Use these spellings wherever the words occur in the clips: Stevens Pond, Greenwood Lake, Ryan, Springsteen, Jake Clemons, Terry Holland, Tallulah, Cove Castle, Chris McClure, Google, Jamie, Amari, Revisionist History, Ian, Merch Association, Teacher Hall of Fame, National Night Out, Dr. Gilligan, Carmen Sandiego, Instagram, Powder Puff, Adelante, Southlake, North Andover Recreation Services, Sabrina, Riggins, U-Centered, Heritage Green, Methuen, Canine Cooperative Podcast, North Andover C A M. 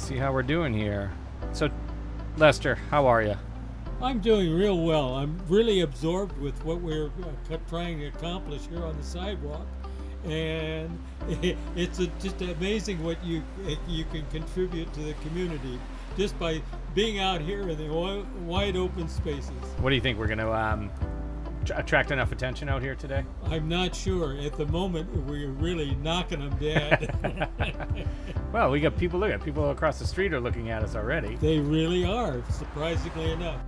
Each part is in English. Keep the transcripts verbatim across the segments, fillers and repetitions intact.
and see how we're doing here. So, Lester, how are you? I'm doing real well. I'm really absorbed with what we're trying to accomplish here on the sidewalk, and it's just amazing what you you can contribute to the community just by being out here in the wide open spaces. What do you think, we're going to um, attract enough attention out here today? I'm not sure. At the moment, we're really knocking them dead. Well, we got people looking. People across the street are looking at us already. They really are, surprisingly enough.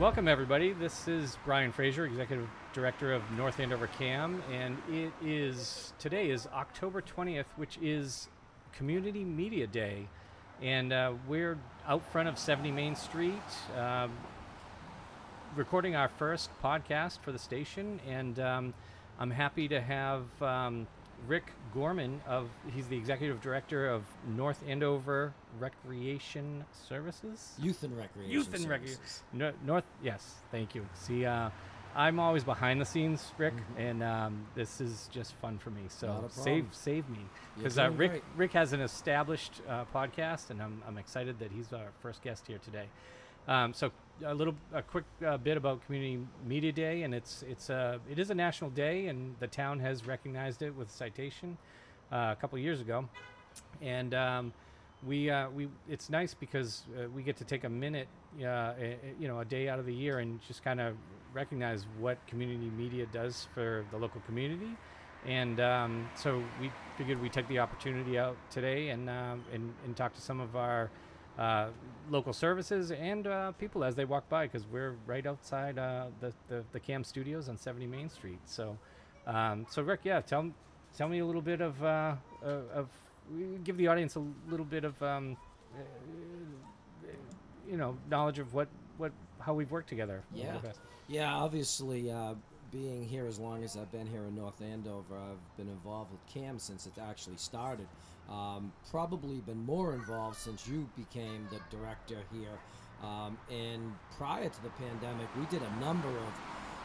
Welcome, everybody. This is Brian Fraser, Executive Director of North Andover C A M, and it is today is October twentieth, which is Community Media Day, and uh, we're out front of seventy Main Street, uh, recording our first podcast for the station, and um, I'm happy to have um, Rick Gorman of he's the Executive Director of North Andover Recreation Services. Youth and Recreation. Youth and Recreation. No, North. Yes, thank you. See, uh, I'm always behind the scenes, Rick, mm-hmm. and um, this is just fun for me. So save save me, because uh, Rick right. Rick has an established uh, podcast, and I'm I'm excited that he's our first guest here today. Um, so a little a quick uh, bit about Community Media Day, and it's it's a it is a national day, and the town has recognized it with a citation uh, a couple of years ago, and um, we uh, we it's nice because uh, we get to take a minute, uh, a, you know, a day out of the year, and just kind of recognize what community media does for the local community, and um, so we figured we'd take the opportunity out today and um, and and talk to some of our uh local services and uh people as they walk by, because we're right outside uh the, the the C A M studios on seventy Main Street. So um so Rick, yeah, tell tell me a little bit of uh of give the audience a little bit of um you know knowledge of what what how we've worked together. Yeah, yeah, obviously uh being here as long as I've been here in North Andover, I've been involved with C A M since it actually started. Um, probably been more involved since you became the director here. Um, and prior to the pandemic, we did a number of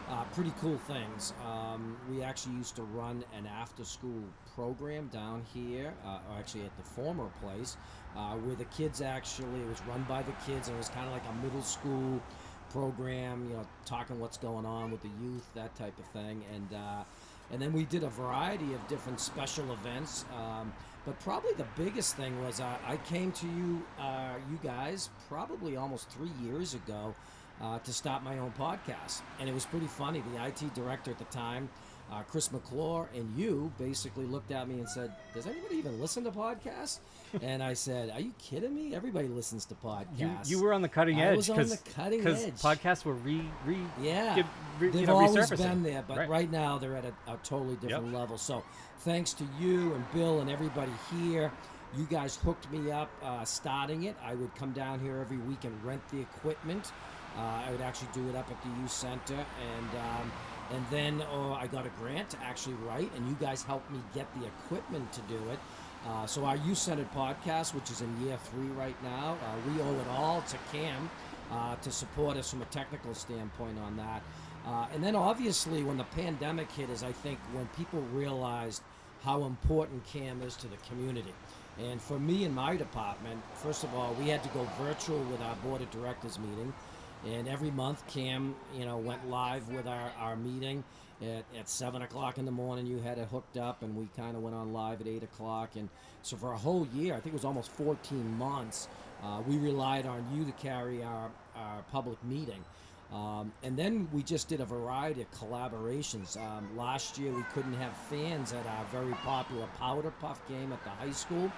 uh, pretty cool things. Um, we actually used to run an after-school program down here, uh, or actually at the former place, uh, where the kids actually, it was run by the kids, and it was kind of like a middle school program, you know, talking what's going on with the youth, that type of thing. And uh, and then we did a variety of different special events. Um, but probably the biggest thing was I, I came to you, uh, you guys, probably almost three years ago uh, to start my own podcast. And it was pretty funny. The I T director at the time, uh, Chris McClure, and you basically looked at me and said, does anybody even listen to podcasts? And I said, are you kidding me? Everybody listens to podcasts. You, you were on the cutting edge. I was on the cutting edge. Because podcasts were re, re, yeah. give, re, They've you know, always been there, but right, right now they're at a, a totally different yep. level. So thanks to you and Bill and everybody here, you guys hooked me up uh, starting it. I would come down here every week and rent the equipment. Uh, I would actually do it up at the U Center, and um, and then oh, I got a grant to actually write, and you guys helped me get the equipment to do it. Uh, so our U-Centered podcast, which is in year three right now, uh, we owe it all to C A M uh, to support us from a technical standpoint on that. Uh, and then obviously when the pandemic hit is, I think, when people realized how important C A M is to the community. And for me and my department, first of all, we had to go virtual with our board of directors meeting. And every month, C A M, you know, went live with our, our meeting at, at seven o'clock in the morning. You had it hooked up, and we kind of went on live at eight o'clock. And so for a whole year, I think it was almost fourteen months, uh, we relied on you to carry our, our public meeting. Um, and then we just did a variety of collaborations. Um, last year, we couldn't have fans at our very popular Powder Puff game at the high school.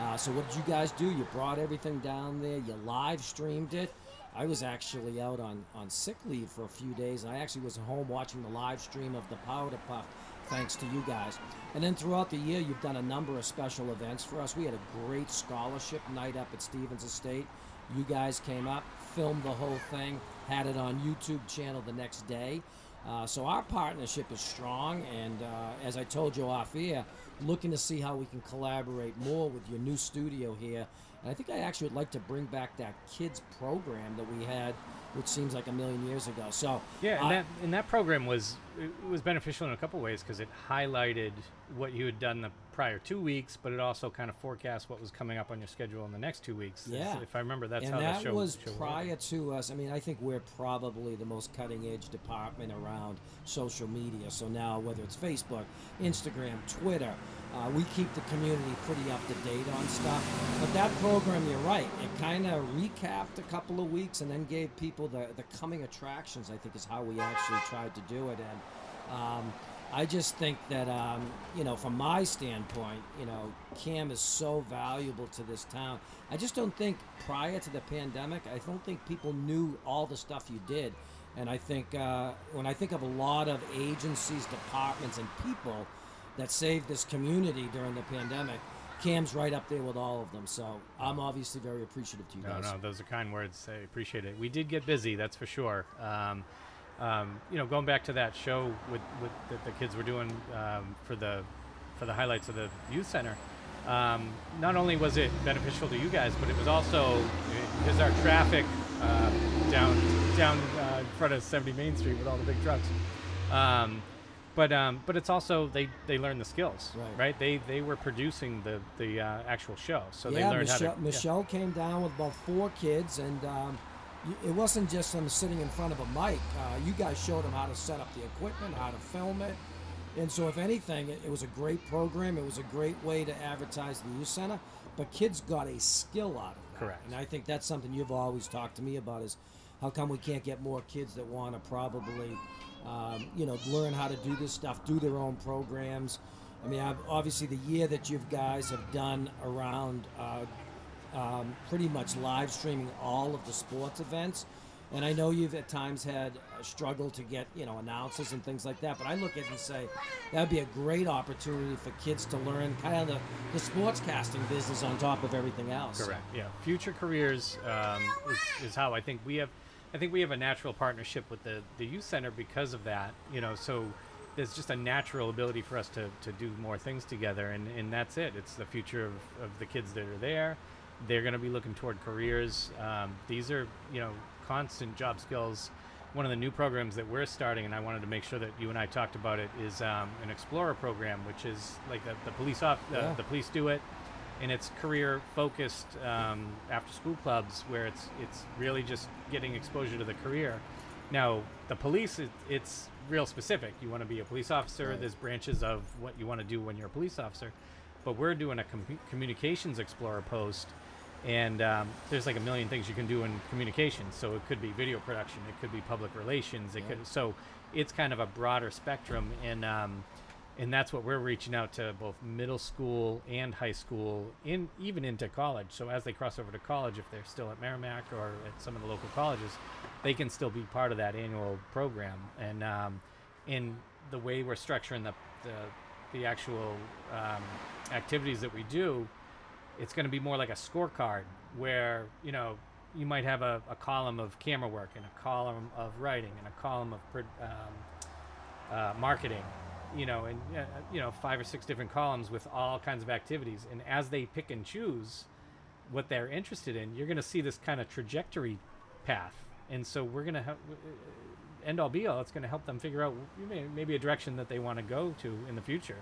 Uh, so what did you guys do? You brought everything down there. You live streamed it. I was actually out on, on sick leave for a few days, and I actually was home watching the live stream of the Powder Puff, thanks to you guys. And then throughout the year, you've done a number of special events for us. We had a great scholarship night up at Stevens Estate. You guys came up, filmed the whole thing, had it on YouTube channel the next day. Uh, so our partnership is strong, and uh, as I told you off air, looking to see how we can collaborate more with your new studio here And I think I actually would like to bring back that kids program that we had, which seems like a million years ago. So yeah, and, I, that, and that program was it was beneficial in a couple ways because it highlighted what you had done the prior two weeks, but it also kind of forecast what was coming up on your schedule in the next two weeks. Yeah, that's, if I remember, that's and how that, that show was. Show prior worked. to us, I mean, I think we're probably the most cutting-edge department around social media. So now, whether it's Facebook, Instagram, Twitter, uh, we keep the community pretty up to date on stuff. But that program, you're right, it kind of recapped a couple of weeks and then gave people the the coming attractions. I think is how we actually tried to do it. And um, I just think that, um, you know, from my standpoint, you know, Cam is so valuable to this town. I just don't think prior to the pandemic, I don't think people knew all the stuff you did. And I think uh, when I think of a lot of agencies, departments, and people that saved this community during the pandemic, Cam's right up there with all of them. So I'm obviously very appreciative to you no, guys. No, no, those are kind words. I appreciate it. We did get busy, that's for sure. Um, Um, you know, going back to that show with, with that the kids were doing um, for the for the highlights of the youth center. Um, not only was it beneficial to you guys, but it was also because our traffic uh, down down uh, in front of seventy Main Street with all the big trucks. Um, but um, but it's also they they learned the skills, right? right? They they were producing the the uh, actual show, so yeah, they learned Michelle, how to. Michelle yeah. came down with about four kids and. Um, It wasn't just them sitting in front of a mic. Uh, you guys showed them how to set up the equipment, how to film it. And so if anything, it, it was a great program. It was a great way to advertise the youth center. But kids got a skill out of it. Correct. And I think that's something you've always talked to me about is how come we can't get more kids that want to probably, um, you know, learn how to do this stuff, do their own programs. I mean, I've, obviously the year that you guys have done around uh, Um, pretty much live streaming all of the sports events, and I know you've at times had a struggle to get you know announcers and things like that, but I look at it and say that would be a great opportunity for kids to learn kind of the, the sportscasting business on top of everything else. Correct. Yeah, future careers um, is, is how I think we have I think we have a natural partnership with the the youth center because of that, you know so there's just a natural ability for us to, to do more things together, and, and that's it it's the future of, of the kids that are there. They're going to be looking toward careers. Um, these are, you know, constant job skills. One of the new programs that we're starting, and I wanted to make sure that you and I talked about it, is um, an Explorer program, which is like the, the police off the, yeah. the police do it, and it's career-focused um, after-school clubs where it's it's really just getting exposure to the career. Now, the police, it, it's real specific. You want to be a police officer. Right. There's branches of what you want to do when you're a police officer, but we're doing a com- communications Explorer post. And um, there's like a million things you can do in communications. So it could be video production, it could be public relations, it yeah. could. So it's kind of a broader spectrum, and um, and that's what we're reaching out to both middle school and high school, in even into college. So as they cross over to college, if they're still at Merrimack or at some of the local colleges, they can still be part of that annual program. And um, in the way we're structuring the the, the actual um, activities that we do. It's going to be more like a scorecard where, you know, you might have a, a column of camera work and a column of writing and a column of um, uh, marketing, you know, and, uh, you know, five or six different columns with all kinds of activities. And as they pick and choose what they're interested in, you're going to see this kind of trajectory path. And so we're going to ha- end all be all. It's going to help them figure out maybe a direction that they want to go to in the future.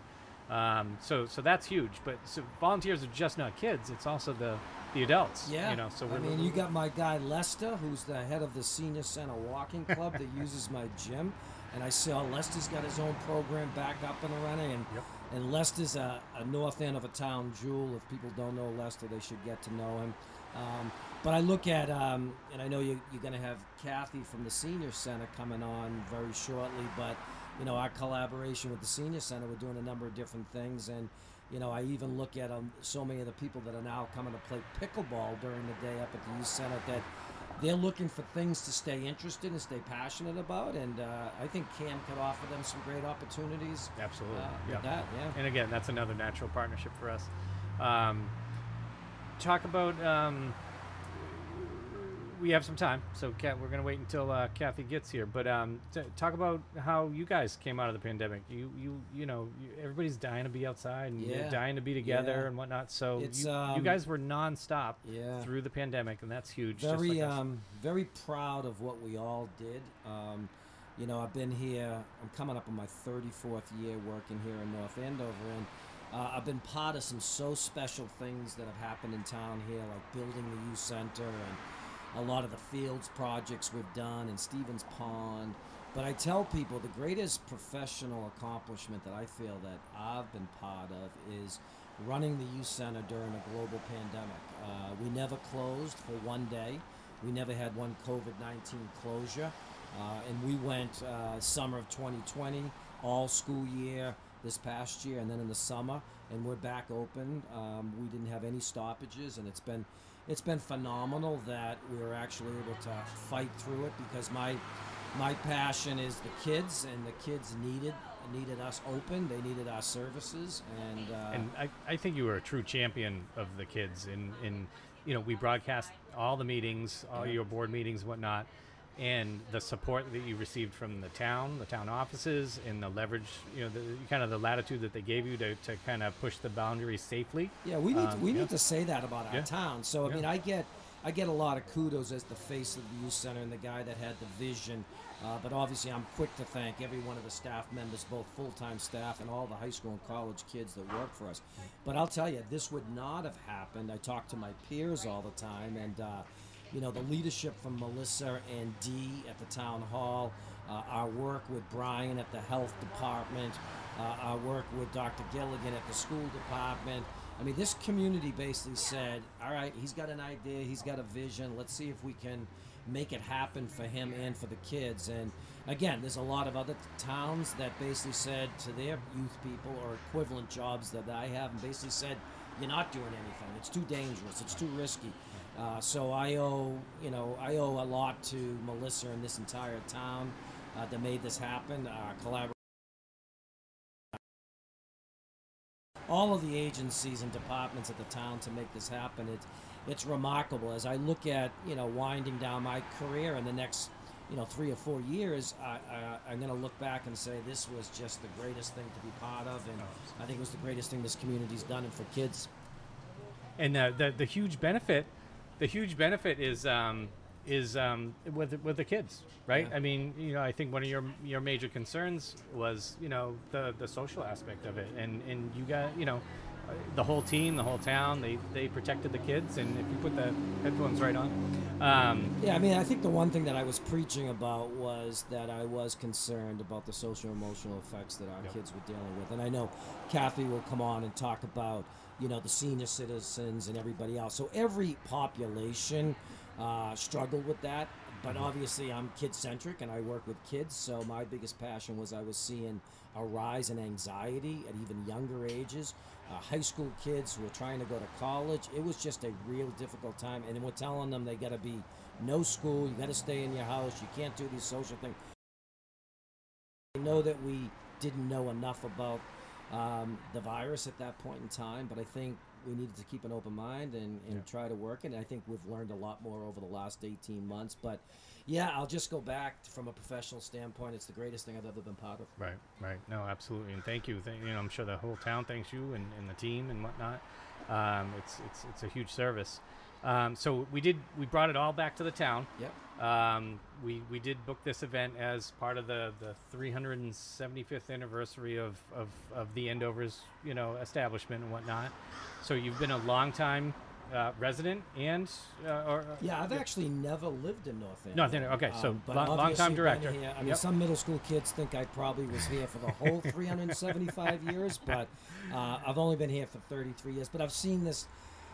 Um, so, so that's huge. But so volunteers are just not kids; it's also the, the adults. Yeah. You know. So we're, I mean, you got my guy Lester, who's the head of the senior center walking club that uses my gym, and I saw Lester's got his own program back up and running. And yep. and Lester's a, a North Andover town jewel. If people don't know Lester, they should get to know him. Um, but I look at, um, and I know you, you're going to have Kathy from the senior center coming on very shortly, but. You know, our collaboration with the Senior Center, we're doing a number of different things. And, you know, I even look at um, so many of the people that are now coming to play pickleball during the day up at the Youth Center that they're looking for things to stay interested and stay passionate about. And uh, I think Cam could offer them some great opportunities. Absolutely. Uh, yeah. With that, yeah. And again, that's another natural partnership for us. Um, talk about um, we have some time, so Kat, we're gonna wait until uh, Kathy gets here. But um, t talk about how you guys came out of the pandemic. You you you know, you, everybody's dying to be outside and yeah. dying to be together yeah. and whatnot. So you, um, you guys were nonstop yeah. through the pandemic, and that's huge. Very just like um, very proud of what we all did. Um, you know, I've been here. I'm coming up on my thirty-fourth year working here in North Andover, and uh, I've been part of some so special things that have happened in town here, like building the U Center and a lot of the fields projects we've done and Stevens Pond. But I tell people the greatest professional accomplishment that I feel that I've been part of is running the U Center during a global pandemic. Uh, we never closed for one day. We never had one COVID nineteen closure. Uh, and we went uh, summer of twenty twenty, all school year this past year, and then in the summer, and we're back open. Um, we didn't have any stoppages, and it's been It's been phenomenal that we were actually able to fight through it, because my my passion is the kids, and the kids needed needed us open. They needed our services, and uh, and I, I think you were a true champion of the kids. And and you know, we broadcast all the meetings, all yeah. your board meetings, whatnot, and the support that you received from the town, the town offices, and the leverage, you know, the kind of the latitude that they gave you to, to kind of push the boundaries safely. Yeah, we need um, to, we yeah. need to say that about our yeah. town. So I yeah. mean, I get I get a lot of kudos as the face of the U Center and the guy that had the vision. Uh, but obviously, I'm quick to thank every one of the staff members, both full-time staff and all the high school and college kids that work for us. But I'll tell you, this would not have happened. I talk to my peers all the time, and. Uh, You know, the leadership from Melissa and Dee at the town hall, uh, our work with Brian at the health department, uh, our work with Doctor Gilligan at the school department. I mean, this community basically said, all right, he's got an idea, he's got a vision, let's see if we can make it happen for him and for the kids. And again, there's a lot of other towns that basically said to their youth people or equivalent jobs that I have, and basically said, you're not doing anything, it's too dangerous, it's too risky. Uh, so I owe, you know, I owe a lot to Melissa and this entire town uh, that made this happen. Our collaboration, all of the agencies and departments at the town to make this happen. It's it's remarkable. As I look at, you know, winding down my career in the next, you know, three or four years, I, I, I'm going to look back and say this was just the greatest thing to be part of, and I think it was the greatest thing this community's done, and for kids. And uh, the the huge benefit. The huge benefit is um, is um, with with the kids, right? Yeah. I mean, you know, I think one of your your major concerns was, you know, the the social aspect of it, and and you got, you know, the whole team, the whole town, they they protected the kids, and if you put the headphones right on, um, yeah. I mean, I think the one thing that I was preaching about was that I was concerned about the social emotional effects that our yep. kids were dealing with, and I know Kathy will come on and talk about, you know, the senior citizens and everybody else. So every population uh, struggled with that. But obviously I'm kid-centric and I work with kids. So my biggest passion was I was seeing a rise in anxiety at even younger ages. Uh, high school kids who were trying to go to college. It was just a real difficult time. And we're telling them they got to be no school. You got to stay in your house. You can't do these social things. I know that we didn't know enough about Um, the virus at that point in time, but I think we needed to keep an open mind and, and yeah. try to work it. And I think we've learned a lot more over the last eighteen months. But yeah, I'll just go back to, from a professional standpoint, it's the greatest thing I've ever been part of. Right, right. No, absolutely. And thank you. Thank, you know, I'm sure the whole town thanks you and, and the team and whatnot. Um, it's it's it's a huge service. Um, so we did we brought it all back to the town. Yep. Um, we, we did book this event as part of the, the three hundred seventy-fifth anniversary of, of, of the Andover's, you know, establishment and whatnot. So you've been a long time uh, resident and uh, or yeah, I've yeah. actually never lived in North Andover. North Andover, okay. So um, long, long time director. Here, I mean, yep. some middle school kids think I probably was here for the whole three hundred seventy-five years, but uh, I've only been here for thirty-three years. But I've seen this.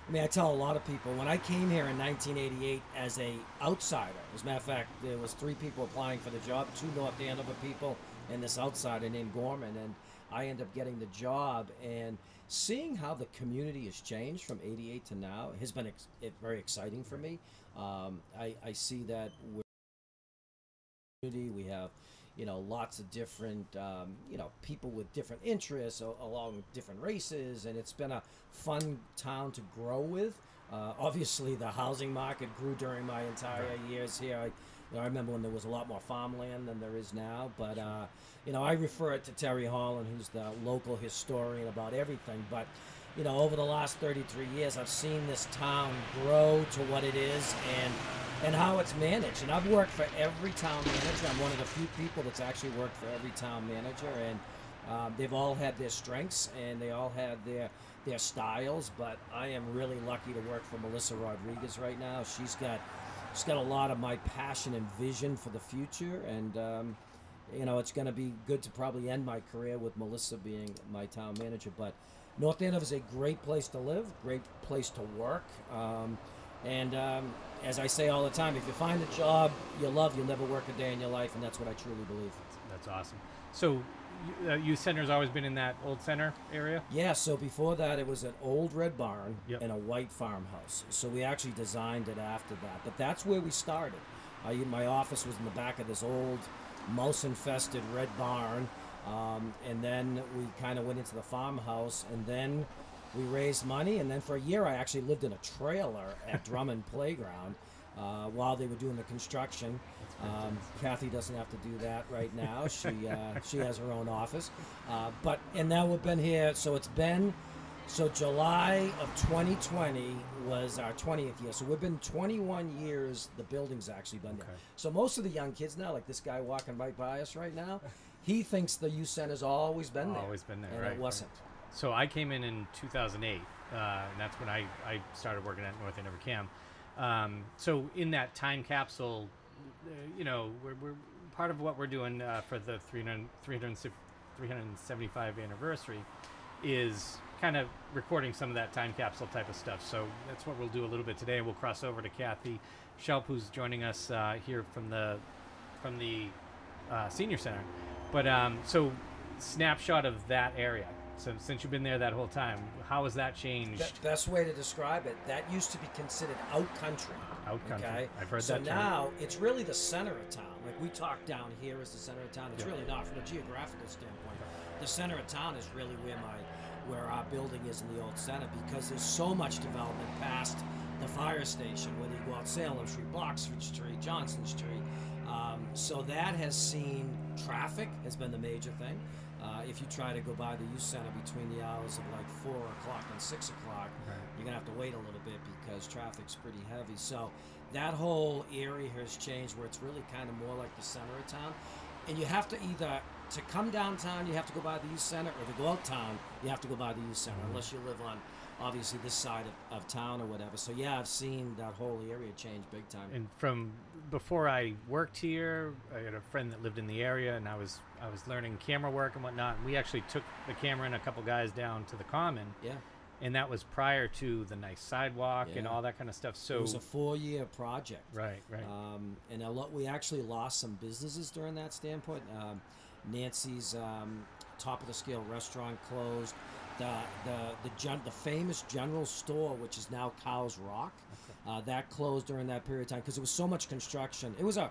I mean, I tell a lot of people, when I came here in nineteen eighty-eight as a outsider, as a matter of fact, there was three people applying for the job, two North Andover people and this outsider named Gorman, and I ended up getting the job. And seeing how the community has changed from eighty-eight to now has been ex very exciting for me. Um, I, I see that with the community, we have, you know, lots of different, um, you know, people with different interests along with different races. And it's been a fun town to grow with. Uh, obviously, the housing market grew during my entire years here. I, you know, I remember when there was a lot more farmland than there is now. But, uh, you know, I refer it to Terry Holland, who's the local historian, about everything. But, you know, over the last thirty-three years, I've seen this town grow to what it is and and how it's managed. And I've worked for every town manager. I'm one of the few people that's actually worked for every town manager. And um, they've all had their strengths and they all had their their styles. But I am really lucky to work for Melissa Rodriguez right now. She's got, she's got a lot of my passion and vision for the future. And, um, you know, it's going to be good to probably end my career with Melissa being my town manager. But North Andover is a great place to live, great place to work. Um, and um, as I say all the time, if you find a job you love, you'll never work a day in your life. And that's what I truly believe. That's awesome. So uh, youth center's always been in that old center area? Yeah. So before that, it was an old red barn yep. and a white farmhouse. So we actually designed it after that. But that's where we started. Uh, my office was in the back of this old mouse-infested red barn. Um, and then we kind of went into the farmhouse, and then we raised money, and then for a year I actually lived in a trailer at Drummond Playground uh, while they were doing the construction. Um, Kathy doesn't have to do that right now. She uh, she has her own office. Uh, but and now we've been here, so it's been, so July of twenty twenty was our twentieth year. So we've been twenty-one years, the building's actually been there. Okay. So most of the young kids now, like this guy walking right by us right now, he thinks the youth center's always been there. Always been there, and right. it wasn't. Right. So I came in in two thousand eight, uh, and that's when I, I started working at North Andover C A M. Um, so in that time capsule, uh, you know, we're, we're part of what we're doing uh, for the three hundred, three hundred, three hundred seventy-five anniversary is kind of recording some of that time capsule type of stuff. So that's what we'll do a little bit today. We'll cross over to Kathy Schelp, who's joining us uh, here from the, from the uh, senior center. But um, so snapshot of that area. So since you've been there that whole time, how has that changed? That, best way to describe it, that used to be considered out country. Out country. Okay? I've heard so that. So now it's really the center of town. Like we talk down here as the center of town. It's yeah. really not from a geographical standpoint. The center of town is really where my where our building is in the old center, because there's so much development past the fire station, whether you go out Salem Street, Bloxford Street, Johnson Street. Um, so that has seen traffic has been the major thing. Uh, if you try to go by the youth center between the hours of like four o'clock and six o'clock, right. you're gonna have to wait a little bit because traffic's pretty heavy. So that whole area has changed where it's really kind of more like the center of town. And you have to either, to come downtown, you have to go by the youth center, or to go out town, you have to go by the youth center, mm-hmm. unless you live on obviously this side of, of town or whatever. So yeah, I've seen that whole area change big time. And from before I worked here, I had a friend that lived in the area, and I was I was learning camera work and whatnot. And we actually took the camera and a couple guys down to the common. Yeah. And that was prior to the nice sidewalk yeah. and all that kind of stuff. So it was a four-year project. Right, right. Um, and a lot, we actually lost some businesses during that standpoint. Um, Nancy's um, top-of-the-scale restaurant closed. The the the, gen, the famous general store, which is now Cow's Rock, okay. uh, that closed during that period of time because it was so much construction. It was a,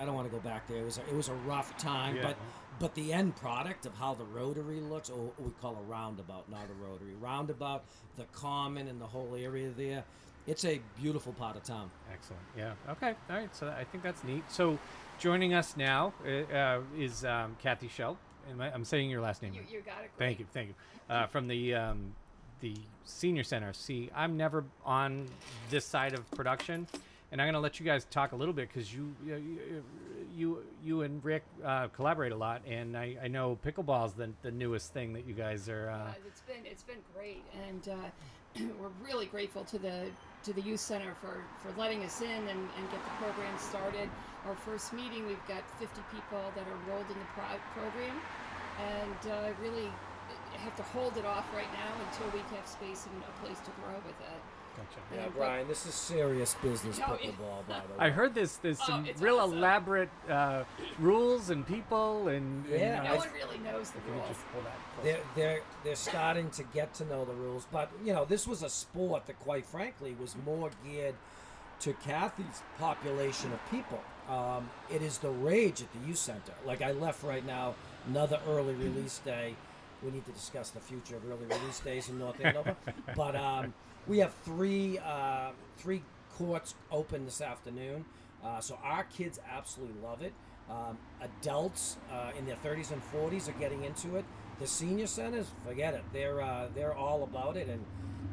I don't want to go back there. It was a, it was a rough time, yeah. but but the end product of how the Rotary looks, or what we call a roundabout, not a Rotary roundabout, the common and the whole area there, it's a beautiful part of town. Excellent. Yeah. Okay. All right. So I think that's neat. So joining us now uh, is um, Kathy Schelp. I'm saying your last name. You, you got it. Great. Thank you, thank you. Uh, from the um, the senior center. See, I'm never on this side of production, and I'm going to let you guys talk a little bit because you, you you you and Rick uh, collaborate a lot, and I, I know pickleball's the the newest thing that you guys are. Uh, uh, it's been it's been great, and uh, we're really grateful to the to the youth center for for letting us in and, and get the program started. Our first meeting, we've got fifty people that are enrolled in the pro program, and uh, really have to hold it off right now until we have space and a place to grow with it. Gotcha. Yeah, and Brian, we, this is serious business. No, pickleball, by the way. I heard this. There's oh, some real awesome. elaborate uh, rules and people and, and yeah, no I, one really knows the rules. They're they're they're starting to get to know the rules, but you know this was a sport that, quite frankly, was more geared to Kathy's population of people. Um, it is the rage at the U Center. Like, I left right now, another early release day. We need to discuss the future of early release days in North Andover. But um, we have three uh, three courts open this afternoon. Uh, so our kids absolutely love it. Um, adults uh, in their thirties and forties are getting into it. The senior centers, forget it. They're uh, they're all about it, and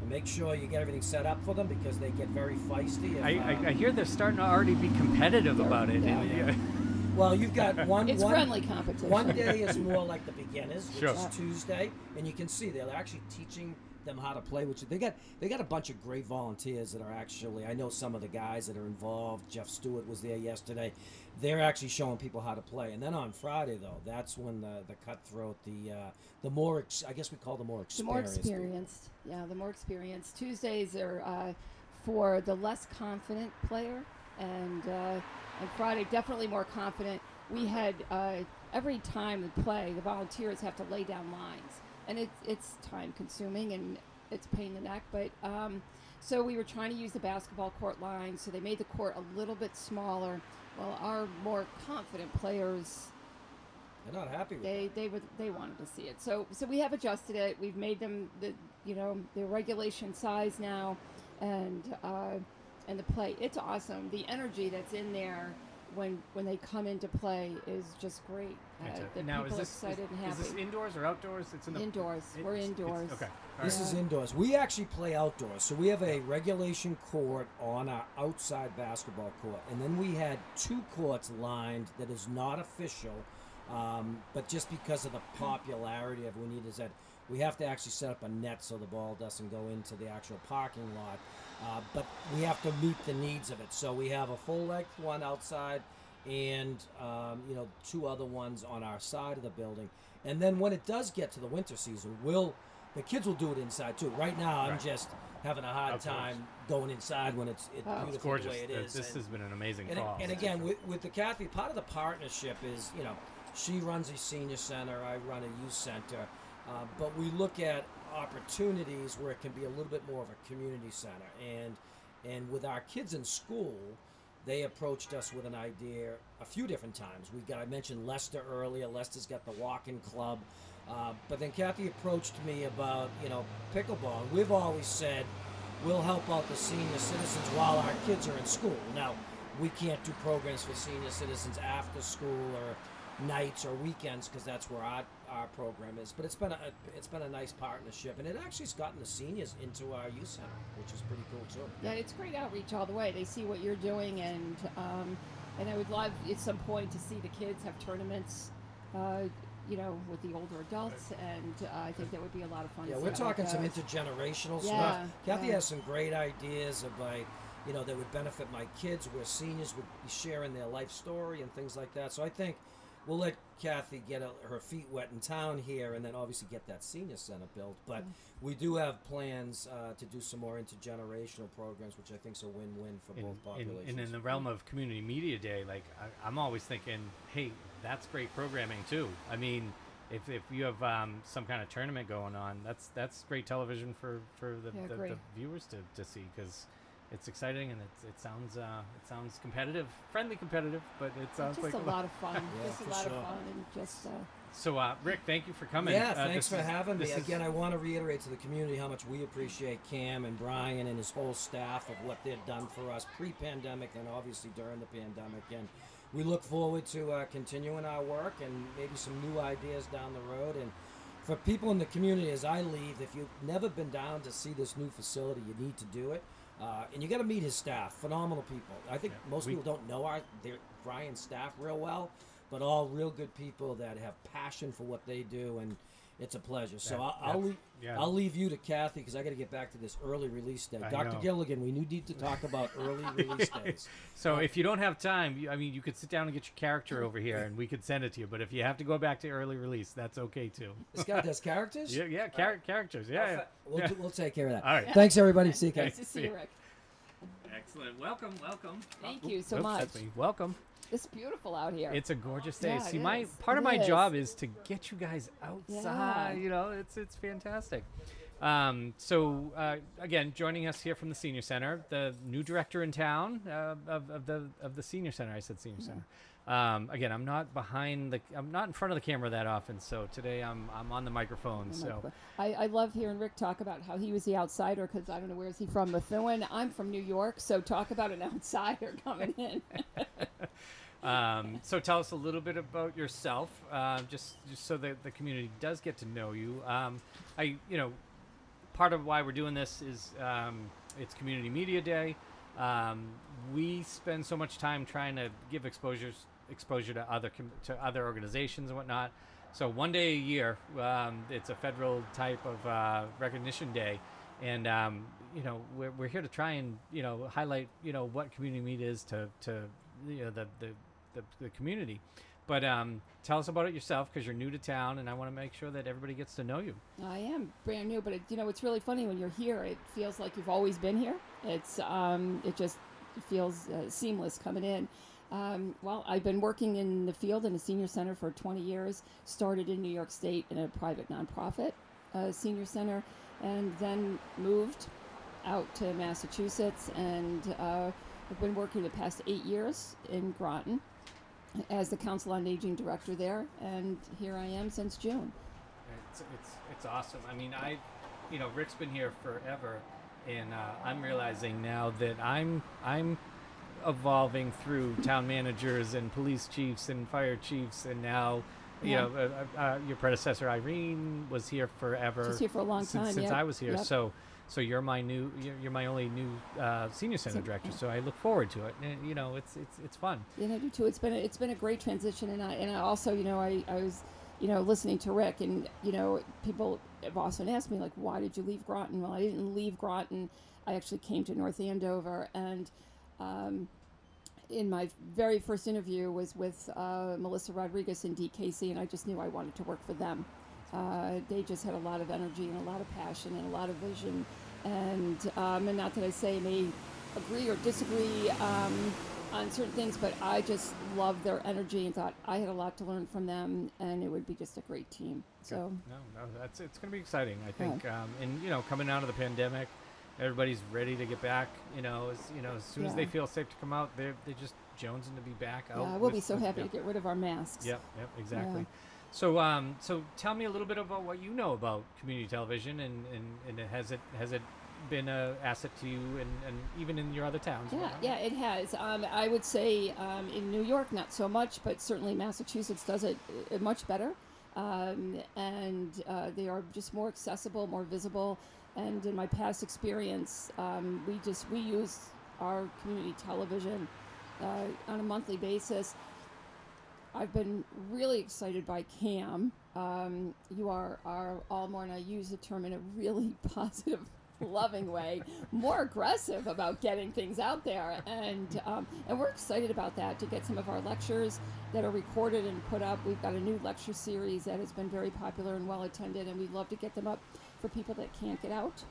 make sure you get everything set up for them because they get very feisty. And, I, um, I, I hear they're starting to already be competitive about it. Yeah, yeah. Yeah. Well, you've got one. It's one, friendly competition. One day is more like the beginners, which sure. is Tuesday, and you can see they're actually teaching them how to play. Which they got they got a bunch of great volunteers that are actually. I know some of the guys that are involved. Jeff Stewart was there yesterday. They're actually showing people how to play. And then on Friday, though, that's when the, the cutthroat, the uh, the more ex I guess we call the more experienced. The more experienced, yeah, the more experienced. Tuesdays are uh, for the less confident player, and. Uh, And Friday, definitely more confident. We had uh, every time we play, the volunteers have to lay down lines, and it, it's time-consuming and it's a pain in the neck. But um, so we were trying to use the basketball court line, so they made the court a little bit smaller. Well, our more confident players, they're not happy with they that. they would they wanted to see it. So so we have adjusted it. We've made them the you know the regulation size now, and. Uh, And the play, it's awesome. The energy that's in there when when they come into play is just great. Uh, the now people is this, excited is, and happy. Is this indoors or outdoors? It's in the indoors. It, We're indoors. Okay. Right. This yeah. is indoors. We actually play outdoors. So we have a regulation court on our outside basketball court, and then we had two courts lined that is not official, um, but just because of the popularity of we need is that we have to actually set up a net so the ball doesn't go into the actual parking lot. Uh, but we have to meet the needs of it. So we have a full-length one outside and, um, you know, two other ones on our side of the building. And then when it does get to the winter season, we'll, the kids will do it inside, too. Right now, I'm right. just having a hard time going inside when it's, it's oh, beautiful it's the way it is. This and, has been an amazing and, call. And, and again, with, with the Kathy, part of the partnership is, you know, she runs a senior center, I run a youth center. Uh, but we look at opportunities where it can be a little bit more of a community center. And and with our kids in school, they approached us with an idea a few different times. We got I mentioned Lester earlier. Lester's got the walk-in club. Uh, but then Kathy approached me about, you know, pickleball. And we've always said we'll help out the senior citizens while our kids are in school. Now, we can't do programs for senior citizens after school or nights or weekends because that's where our our program is, but it's been a it's been a nice partnership, and it actually's gotten the seniors into our youth center, which is pretty cool too. Yeah, it's great outreach all the way. They see what you're doing, and um, and I would love at some point to see the kids have tournaments, uh, you know, with the older adults, and uh, I think that would be a lot of fun. Yeah, we're talking some intergenerational yeah, stuff. Kathy yeah. has some great ideas about. You know, that would benefit my kids, where seniors would be sharing their life story and things like that. So I think. We'll let Kathy get a, her feet wet in town here and then obviously get that senior center built. But we do have plans uh, to do some more intergenerational programs, which I think is a win-win for in, both populations. And in, in the realm of Community Media Day, like I, I'm always thinking, hey, that's great programming too. I mean, if, if you have um, some kind of tournament going on, that's that's great television for, for the, yeah, the, the viewers to, to see because it's exciting and it's, it sounds uh, it sounds competitive, friendly competitive, but it sounds just like a lot of fun. Yeah, just a lot sure. of fun and just. Uh, so, uh, Rick, thank you for coming. Yeah, uh, thanks for is, having me. Again, I want to reiterate to the community how much we appreciate Cam and Brian and his whole staff of what they've done for us pre-pandemic and obviously during the pandemic. And we look forward to uh, continuing our work and maybe some new ideas down the road. And for people in the community, as I leave, if you've never been down to see this new facility, you need to do it. Uh, and you got to meet his staff. Phenomenal people. I think yeah, most we, people don't know our their Brian's staff real well, but all real good people that have passion for what they do, and it's a pleasure. That, so I'll I'll, leave, yeah. I'll leave you to Kathy because I got to get back to this early release day. I Doctor know. Gilligan, we need to talk about early release days. So um, if you don't have time, you, I mean, you could sit down and get your character over here, and we could send it to you. But if you have to go back to early release, that's okay too. This guy does characters. Yeah, yeah, char right. characters. Yeah, yeah. We'll yeah. Do, we'll take care of that. All right. Yeah. Thanks everybody. See you guys. Nice to see you, Rick. Excellent. Welcome, welcome. Thank oh, you so oops, much. Welcome. It's beautiful out here. It's a gorgeous day. Yeah, See, my is. part it of my is. job is to get you guys outside. Yeah. You know, it's it's fantastic. Um, so, uh, again, joining us here from the Senior Center, the new director in town uh, of, of the of the Senior Center. I said Senior Center. Um, again, I'm not behind the, I'm not in front of the camera that often. So today I'm, I'm on the microphone. So I, I love hearing Rick talk about how he was the outsider, because I don't know, where is he from? Methuen. I'm from New York. So talk about an outsider coming in. um, so tell us a little bit about yourself, uh, just, just so that the community does get to know you. Um, I, you know, part of why we're doing this is, um, it's Community Media Day. Um, we spend so much time trying to give exposures exposure to other com to other organizations and whatnot. So one day a year, um, it's a federal type of uh, recognition day, and um, you know, we're we're here to try and you know highlight you know what community media is to to you know the the the, the community. But um, tell us about it yourself, because you're new to town, and I want to make sure that everybody gets to know you. I am brand new, but it, you know, it's really funny when you're here. It feels like you've always been here. It's um, it just feels uh, seamless coming in. Um, well, I've been working in the field in the Senior Center for twenty years. Started in New York State in a private nonprofit uh, Senior Center, and then moved out to Massachusetts, and uh, I've been working the past eight years in Groton as the Council on Aging Director there, and here I am since June. It's, it's, it's awesome. I mean, I, you know, Rick's been here forever, and uh, I'm realizing now that I'm, I'm evolving through town managers and police chiefs and fire chiefs, and now, you yeah. know, uh, uh, your predecessor Irene was here forever. She's here for a long since, time, Since yeah. I was here, yep. so... So you're my new, you're my only new uh, Senior Center director. So I look forward to it, and you know, it's it's it's fun. Yeah, I do too. It's been a, it's been a great transition, and I and I also, you know, I I was, you know, listening to Rick, and you know, people have often asked me like, why did you leave Groton? Well, I didn't leave Groton. I actually came to North Andover, and um, in my very first interview was with uh, Melissa Rodriguez and D K C, and I just knew I wanted to work for them. Uh, they just had a lot of energy and a lot of passion and a lot of vision, and um, and not that I say they agree or disagree um, on certain things, but I just loved their energy and thought I had a lot to learn from them, and it would be just a great team. Good. So no, no, that's it's going to be exciting, I think. Yeah. Um, and you know, coming out of the pandemic, everybody's ready to get back. You know, as you know, as soon yeah. as they feel safe to come out, they they just jonesing to be back out. Yeah, we'll with, be so happy with, to yeah. get rid of our masks. Yep, yep, exactly. Yeah. So, um, so tell me a little bit about what you know about community television, and, and, and has it has it been an asset to you, and, and even in your other towns? Yeah, yeah, it has. Um, I would say um, in New York, not so much, but certainly Massachusetts does it uh, much better, um, and uh, they are just more accessible, more visible. And in my past experience, um, we just we use our community television uh, on a monthly basis. I've been really excited by CAM. Um, you are, are all more, and I use the term in a really positive, loving way, more aggressive about getting things out there. And, um, and we're excited about that, to get some of our lectures that are recorded and put up. We've got a new lecture series that has been very popular and well attended, and we'd love to get them up for people that can't get out,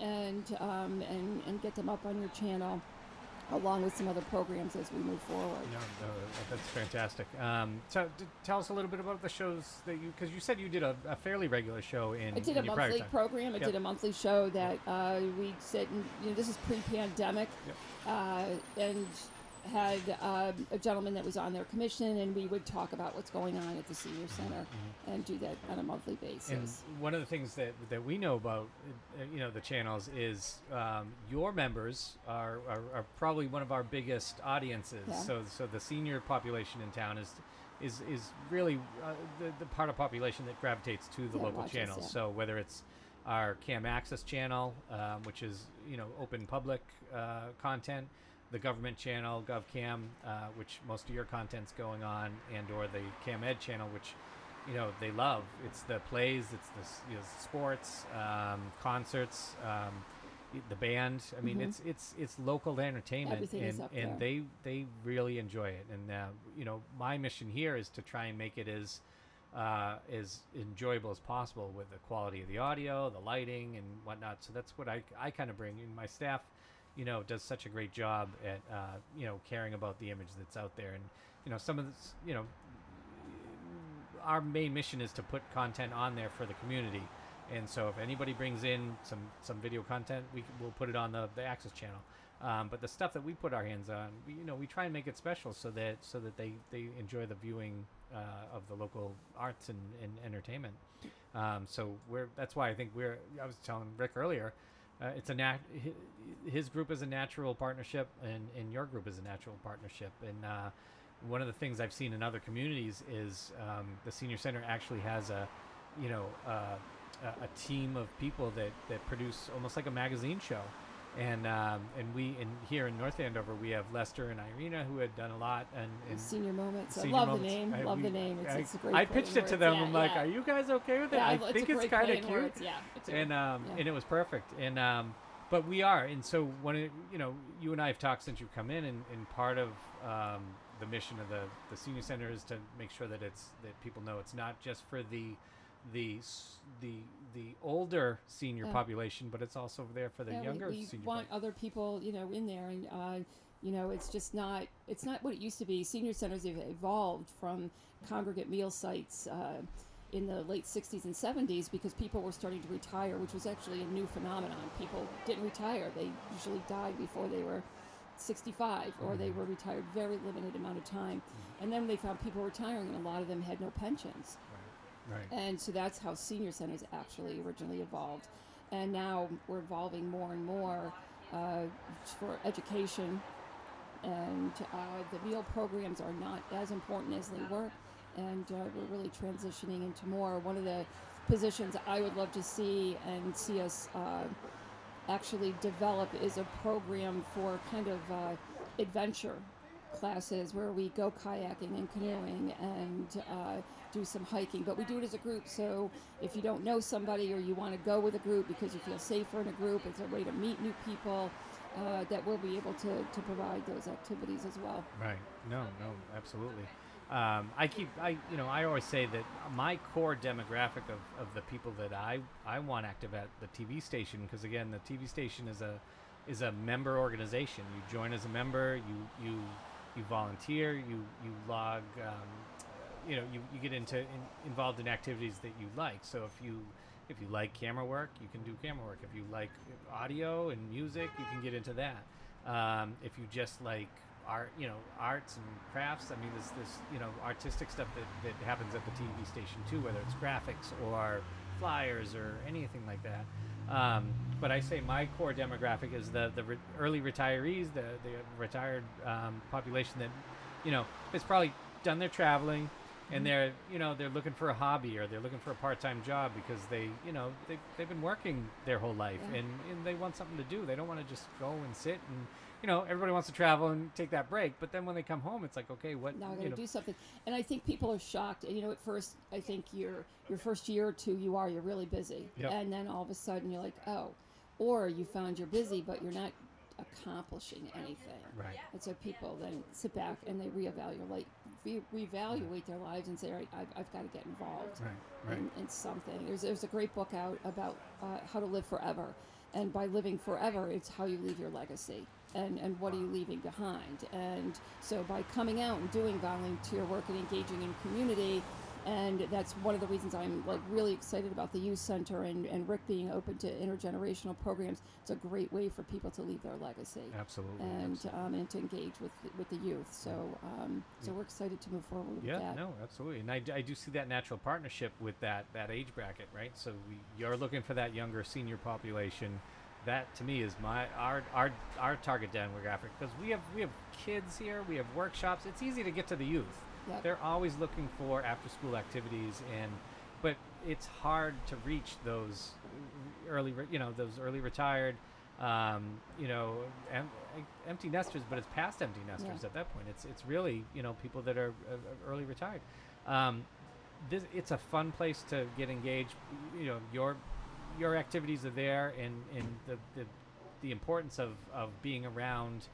and, um, and, and get them up on your channel, along with some other programs as we move forward. No, no, that's fantastic. Um, so d tell us a little bit about the shows that you, because you said you did a, a fairly regular show in. I did in a monthly program. Yep. I did a monthly show that uh, we said, you know, this is pre-pandemic, yep. uh, and had uh, a gentleman that was on their commission, and we would talk about what's going on at the Senior Center, mm-hmm. and do that on a monthly basis. And one of the things that, that we know about, uh, you know, the channels is um, your members are, are, are probably one of our biggest audiences. Yeah. So, so the senior population in town is is, is really uh, the, the part of population that gravitates to the yeah, local watches, channels. Yeah. So whether it's our CAM Access channel, um, which is, you know, open public uh, content, the government channel, GovCam, uh, which most of your content's going on, and or the Cam Ed channel, which, you know, they love. It's the plays, it's the you know, sports, um, concerts, um, the band. I mean, mm-hmm. it's it's it's local entertainment, everything, and, and they they really enjoy it. And uh, you know, my mission here is to try and make it as uh, as enjoyable as possible with the quality of the audio, the lighting, and whatnot. So that's what I I kind of bring in my staff. You know, does such a great job at uh, you know, caring about the image that's out there, and you know, some of this, you know, our main mission is to put content on there for the community, And so if anybody brings in some, some video content, we will put it on the, the Access channel. Um, but the stuff that we put our hands on, we, you know, we try and make it special so that so that they, they enjoy the viewing uh, of the local arts and, and entertainment. Um, so we're that's why I think we're. I was telling Rick earlier, uh, it's a nat- his group is a natural partnership, and, and your group is a natural partnership. And uh, one of the things I've seen in other communities is um, the senior center actually has a, you know, uh, a team of people that that produce almost like a magazine show. And um, and we in here in North Andover, we have Lester and Irina, who had done a lot and, and Senior Moments. Senior I love moments. the name. I love we, the name. It's, I, it's a great. I pitched it to them. Yeah, I'm yeah. like, are you guys okay with it? Yeah, I it's think it's kind of cute. Yeah, it's and um yeah. and it was perfect. And um, but we are. And so when it, you know, you and I have talked since you've come in, and, and part of um, the mission of the the senior center is to make sure that it's that people know it's not just for the. the the the older senior yeah. population, but it's also there for the yeah, younger we, we senior want other people, you know, in there. And uh you know, it's just not it's not what it used to be. Senior centers have evolved from congregate meal sites uh in the late sixties and seventies because people were starting to retire, which was actually a new phenomenon. People didn't retire. They usually died before they were sixty-five, or they were retired very limited amount of time. And then they found people retiring, and a lot of them had no pensions. Right. And so that's how senior centers actually originally evolved. And now we're evolving more and more uh, for education. And uh, the meal programs are not as important as they were. And uh, we're really transitioning into more. One of the positions I would love to see and see us uh, actually develop is a program for kind of uh, adventure classes where we go kayaking and canoeing and uh, do some hiking, but we do it as a group. So if you don't know somebody, or you want to go with a group because you feel safer in a group, it's a way to meet new people, uh, that we'll be able to, to provide those activities as well. Right. No, no, absolutely. Um, I keep, I, you know, I always say that my core demographic of, of the people that I, I want active at the T V station, because again, the T V station is a, is a member organization. You join as a member, you, you, you volunteer, you, you log, um, you know, you, you get into in, involved in activities that you like. So if you if you like camera work, you can do camera work. If you like audio and music, you can get into that. Um, if you just like art, you know, arts and crafts, I mean, there's this, you know, artistic stuff that, that happens at the T V station too, whether it's graphics or flyers or anything like that. Um, but I say my core demographic is the, the re- early retirees, the, the retired um, population that, you know, has probably done their traveling, and mm-hmm. they're, you know, they're looking for a hobby, or they're looking for a part-time job because they, you know, they, they've been working their whole life, yeah. and, and they want something to do. They don't want to just go and sit and, you know, everybody wants to travel and take that break. But then when they come home, it's like, okay, what? Now I'm going to do something. And I think people are shocked. You know, at first, I think your your first year or two, you are, you're really busy. Yep. And then all of a sudden you're like, oh, or you found you're busy, but you're not accomplishing anything. Right. And so people then sit back and they reevaluate, re- reevaluate their lives and say, all right, I've, I've got to get involved right, right. In, in something. There's, there's a great book out about uh, how to live forever. And by living forever, it's how you leave your legacy. And, and what are you leaving behind? And so by coming out and doing volunteer work and engaging in community, and that's one of the reasons I'm like really excited about the U-Center and, and Rick being open to intergenerational programs. It's a great way for people to leave their legacy. Absolutely. And absolutely. Um, and to engage with with the youth. So um, so we're excited to move forward with yeah, that. Yeah, no, absolutely. And I, I do see that natural partnership with that, that age bracket, right? So we, you're looking for that younger senior population. That to me is my our our, our target demographic, because we have we have kids here, we have workshops. It's easy to get to the youth. Yep. They're always looking for after school activities, and but it's hard to reach those early you know those early retired um, you know em, empty nesters. But it's past empty nesters yeah. at that point. It's it's really you know people that are uh, early retired. Um, this it's a fun place to get engaged. You know your Your activities are there, and, and the, the the importance of, of being around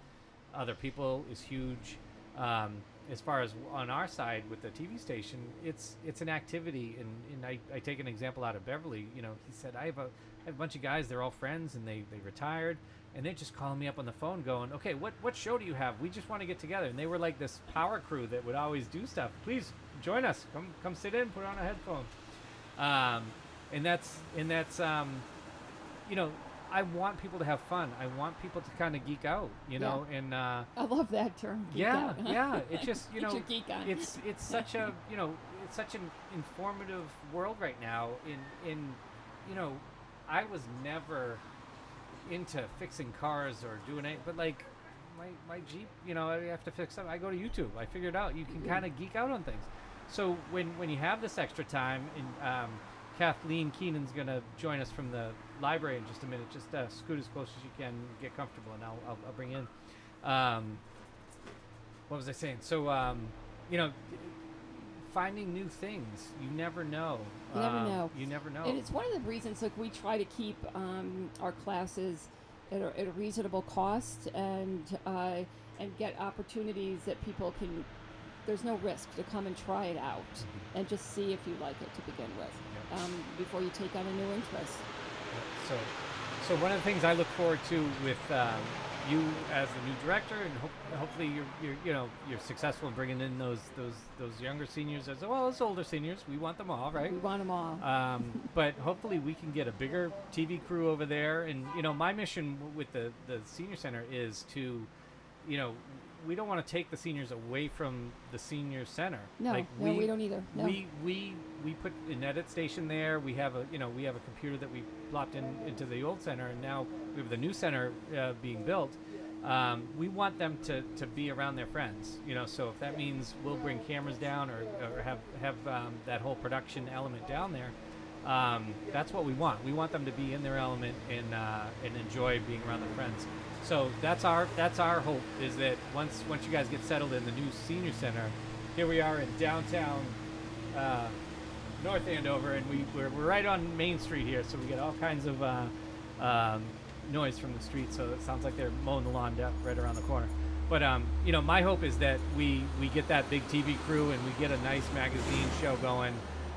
other people is huge. Um, as far as on our side with the T V station, it's it's an activity, and, and I, I take an example out of Beverly. You know, he said, I have, a, I have a bunch of guys, they're all friends, and they, they retired, and they're just calling me up on the phone going, okay, what, what show do you have? We just want to get together. And they were like this power crew that would always do stuff. Please join us. Come come sit in, put on a headphone. Um, And that's, and that's, um, you know, I want people to have fun. I want people to kind of geek out, you yeah. know, and uh, I love that term. Geek yeah, out. yeah. It's just, you know, geek on. it's it's such a, you know, it's such an informative world right now. In in, you know, I was never into fixing cars or doing anything, but like my my Jeep, you know, I have to fix something. I go to YouTube. I figured out you can kind of geek out on things. So when when you have this extra time, and um, Kathleen Keenan's gonna join us from the library in just a minute. Just uh, scoot as close as you can, get comfortable, and I'll, I'll, I'll bring in. Um, what was I saying? So, um, you know, finding new things. You never know. You um, never know. You never know. And it's one of the reasons, like, we try to keep um, our classes at a, at a reasonable cost, and uh, and get opportunities that people can. There's no risk to come and try it out, and just see if you like it to begin with, yeah. um, before you take on a new interest. So, so one of the things I look forward to with um, you as the new director, and ho hopefully you're, you're, you know, you're successful in bringing in those those those younger seniors as well as older seniors. We want them all, right? We want them all. Um, but hopefully we can get a bigger T V crew over there. And you know, my mission with the the senior center is to, you know, we don't want to take the seniors away from the senior center. No, like we, no, we don't either. No. We we we put an edit station there. We have a you know we have a computer that we plopped in into the old center, and now we have the new center uh, being built. Um, we want them to to be around their friends, you know. So if that means we'll bring cameras down, or, or have have um, that whole production element down there, um, that's what we want. We want them to be in their element and uh, and enjoy being around their friends. So that's our that's our hope, is that once once you guys get settled in the new senior center, here we are in downtown uh, North Andover, and we we're, we're right on Main Street here, so we get all kinds of uh, um, noise from the street. So it sounds like they're mowing the lawn down right around the corner. But um, you know, my hope is that we we get that big T V crew and we get a nice magazine show going.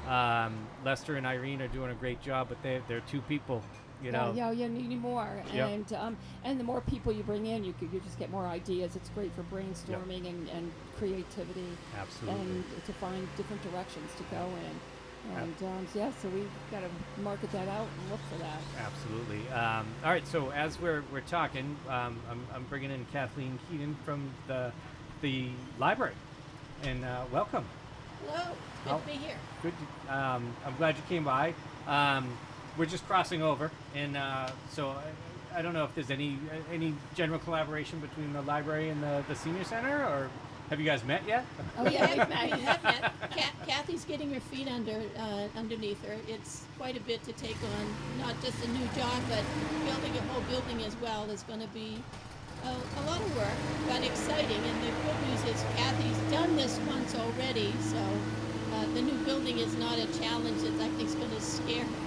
Um, Lester and Irene are doing a great job, but they they're two people. You know. Yeah, yeah, you need more, yep. and um, and the more people you bring in, you you just get more ideas. It's great for brainstorming, yep. and, and creativity, absolutely, and to find different directions to go in. And yep. um, yeah, so we've got to market that out and look for that. Absolutely. Um, all right. So as we're we're talking, um, I'm I'm bringing in Kathleen Keenan from the the library, and uh, welcome. Hello. It's good oh, to be here. Good. To, um, I'm glad you came by. Um, We're just crossing over, and uh, so I, I don't know if there's any any general collaboration between the library and the, the senior center, or have you guys met yet? Oh yeah, we've met. We have met. Kat, Kathy's getting her feet under uh, underneath her. It's quite a bit to take on, not just a new job, but building a whole building as well is going to be a, a lot of work, but exciting. And the good news is Kathy's done this once already, so uh, the new building is not a challenge that I think is going to scare her.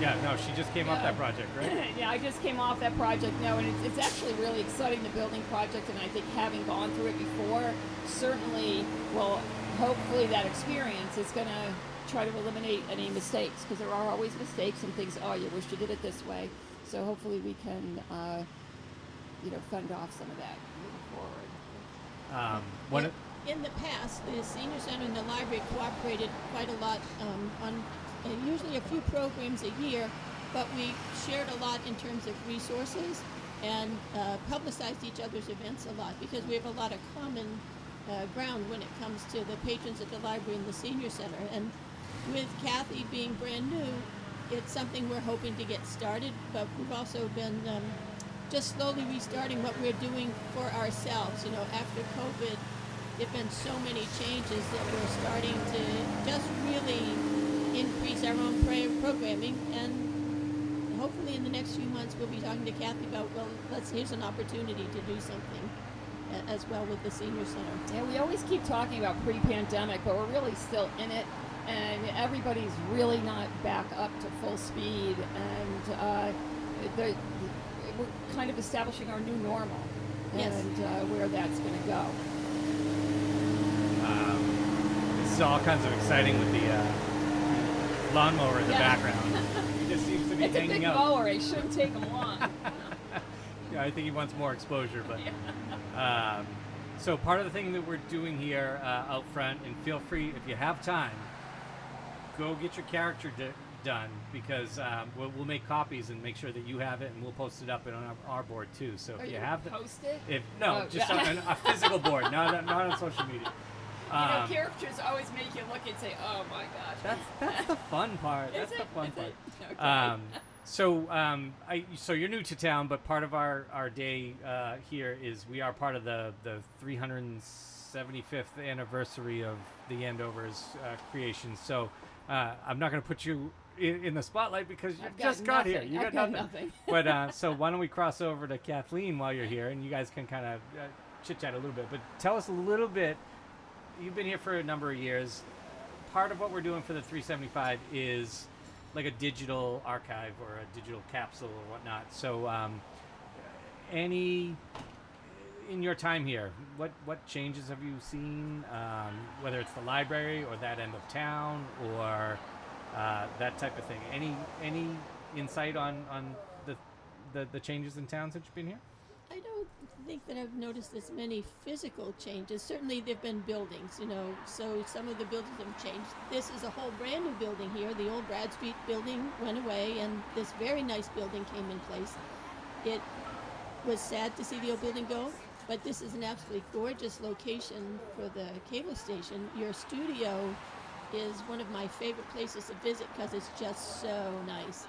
Yeah, no, she just came yeah. off that project, right? Yeah, I just came off that project, no, and it's, it's actually really exciting, the building project, and I think having gone through it before, certainly, well, hopefully that experience is going to try to eliminate any mistakes, because there are always mistakes and things, oh, you wish you did it this way, so hopefully we can, uh, you know, fend off some of that moving forward. Um, one in, in the past, the senior center and the library cooperated quite a lot um, on and usually a few programs a year, but we shared a lot in terms of resources and uh, publicized each other's events a lot, because we have a lot of common uh, ground when it comes to the patrons at the library and the senior center. And with Kathy being brand new, it's something we're hoping to get started, but we've also been um, just slowly restarting what we're doing for ourselves. You know, after COVID, there have been so many changes that we're starting to just really increase our own programming, and hopefully in the next few months we'll be talking to Kathy about, well, let's here's an opportunity to do something as well with the senior center. Yeah, we always keep talking about pre-pandemic, but we're really still in it, and everybody's really not back up to full speed, and uh, the, we're kind of establishing our new normal, yes. and uh, where that's going to go. Um, this is all kinds of exciting with the uh lawnmower in the yeah. background. He just seems to be it's hanging out. It's a big mower. It shouldn't take him long. Yeah, I think he wants more exposure. But yeah. um, so part of the thing that we're doing here uh, out front, and feel free if you have time, go get your character d done because um, we'll, we'll make copies and make sure that you have it, and we'll post it up on our, our board too. So if Are you, you have the post it, if no, oh, just yeah. on a physical board, not not on social media. You know, um, characters always make you look and say, "Oh my gosh." That's that's the fun part. That's it? the fun Is part. Okay. Um, so um, I so you're new to town, but part of our our day uh, here is we are part of the the three hundred seventy-fifth anniversary of the Andover's uh, creation. So uh, I'm not going to put you in, in the spotlight because you just got, got here. You got, got nothing. nothing. But uh, so why don't we cross over to Kathleen while you're here, and you guys can kind of uh, chit chat a little bit. But tell us a little bit. You've been here for a number of years. Part of what we're doing for the three seventy-five is like a digital archive or a digital capsule or whatnot. So um, any, in your time here, what, what changes have you seen? Um, whether it's the library or that end of town or uh, that type of thing. Any, any insight on, on the, the, the changes in town since you've been here? I don't think that I've noticed as many physical changes. Certainly there have been buildings, you know, so some of the buildings have changed. This is a whole brand new building here. The old Brad Street building went away and this very nice building came in place. It was sad to see the old building go, but this is an absolutely gorgeous location for the cable station. Your studio is one of my favorite places to visit because it's just so nice.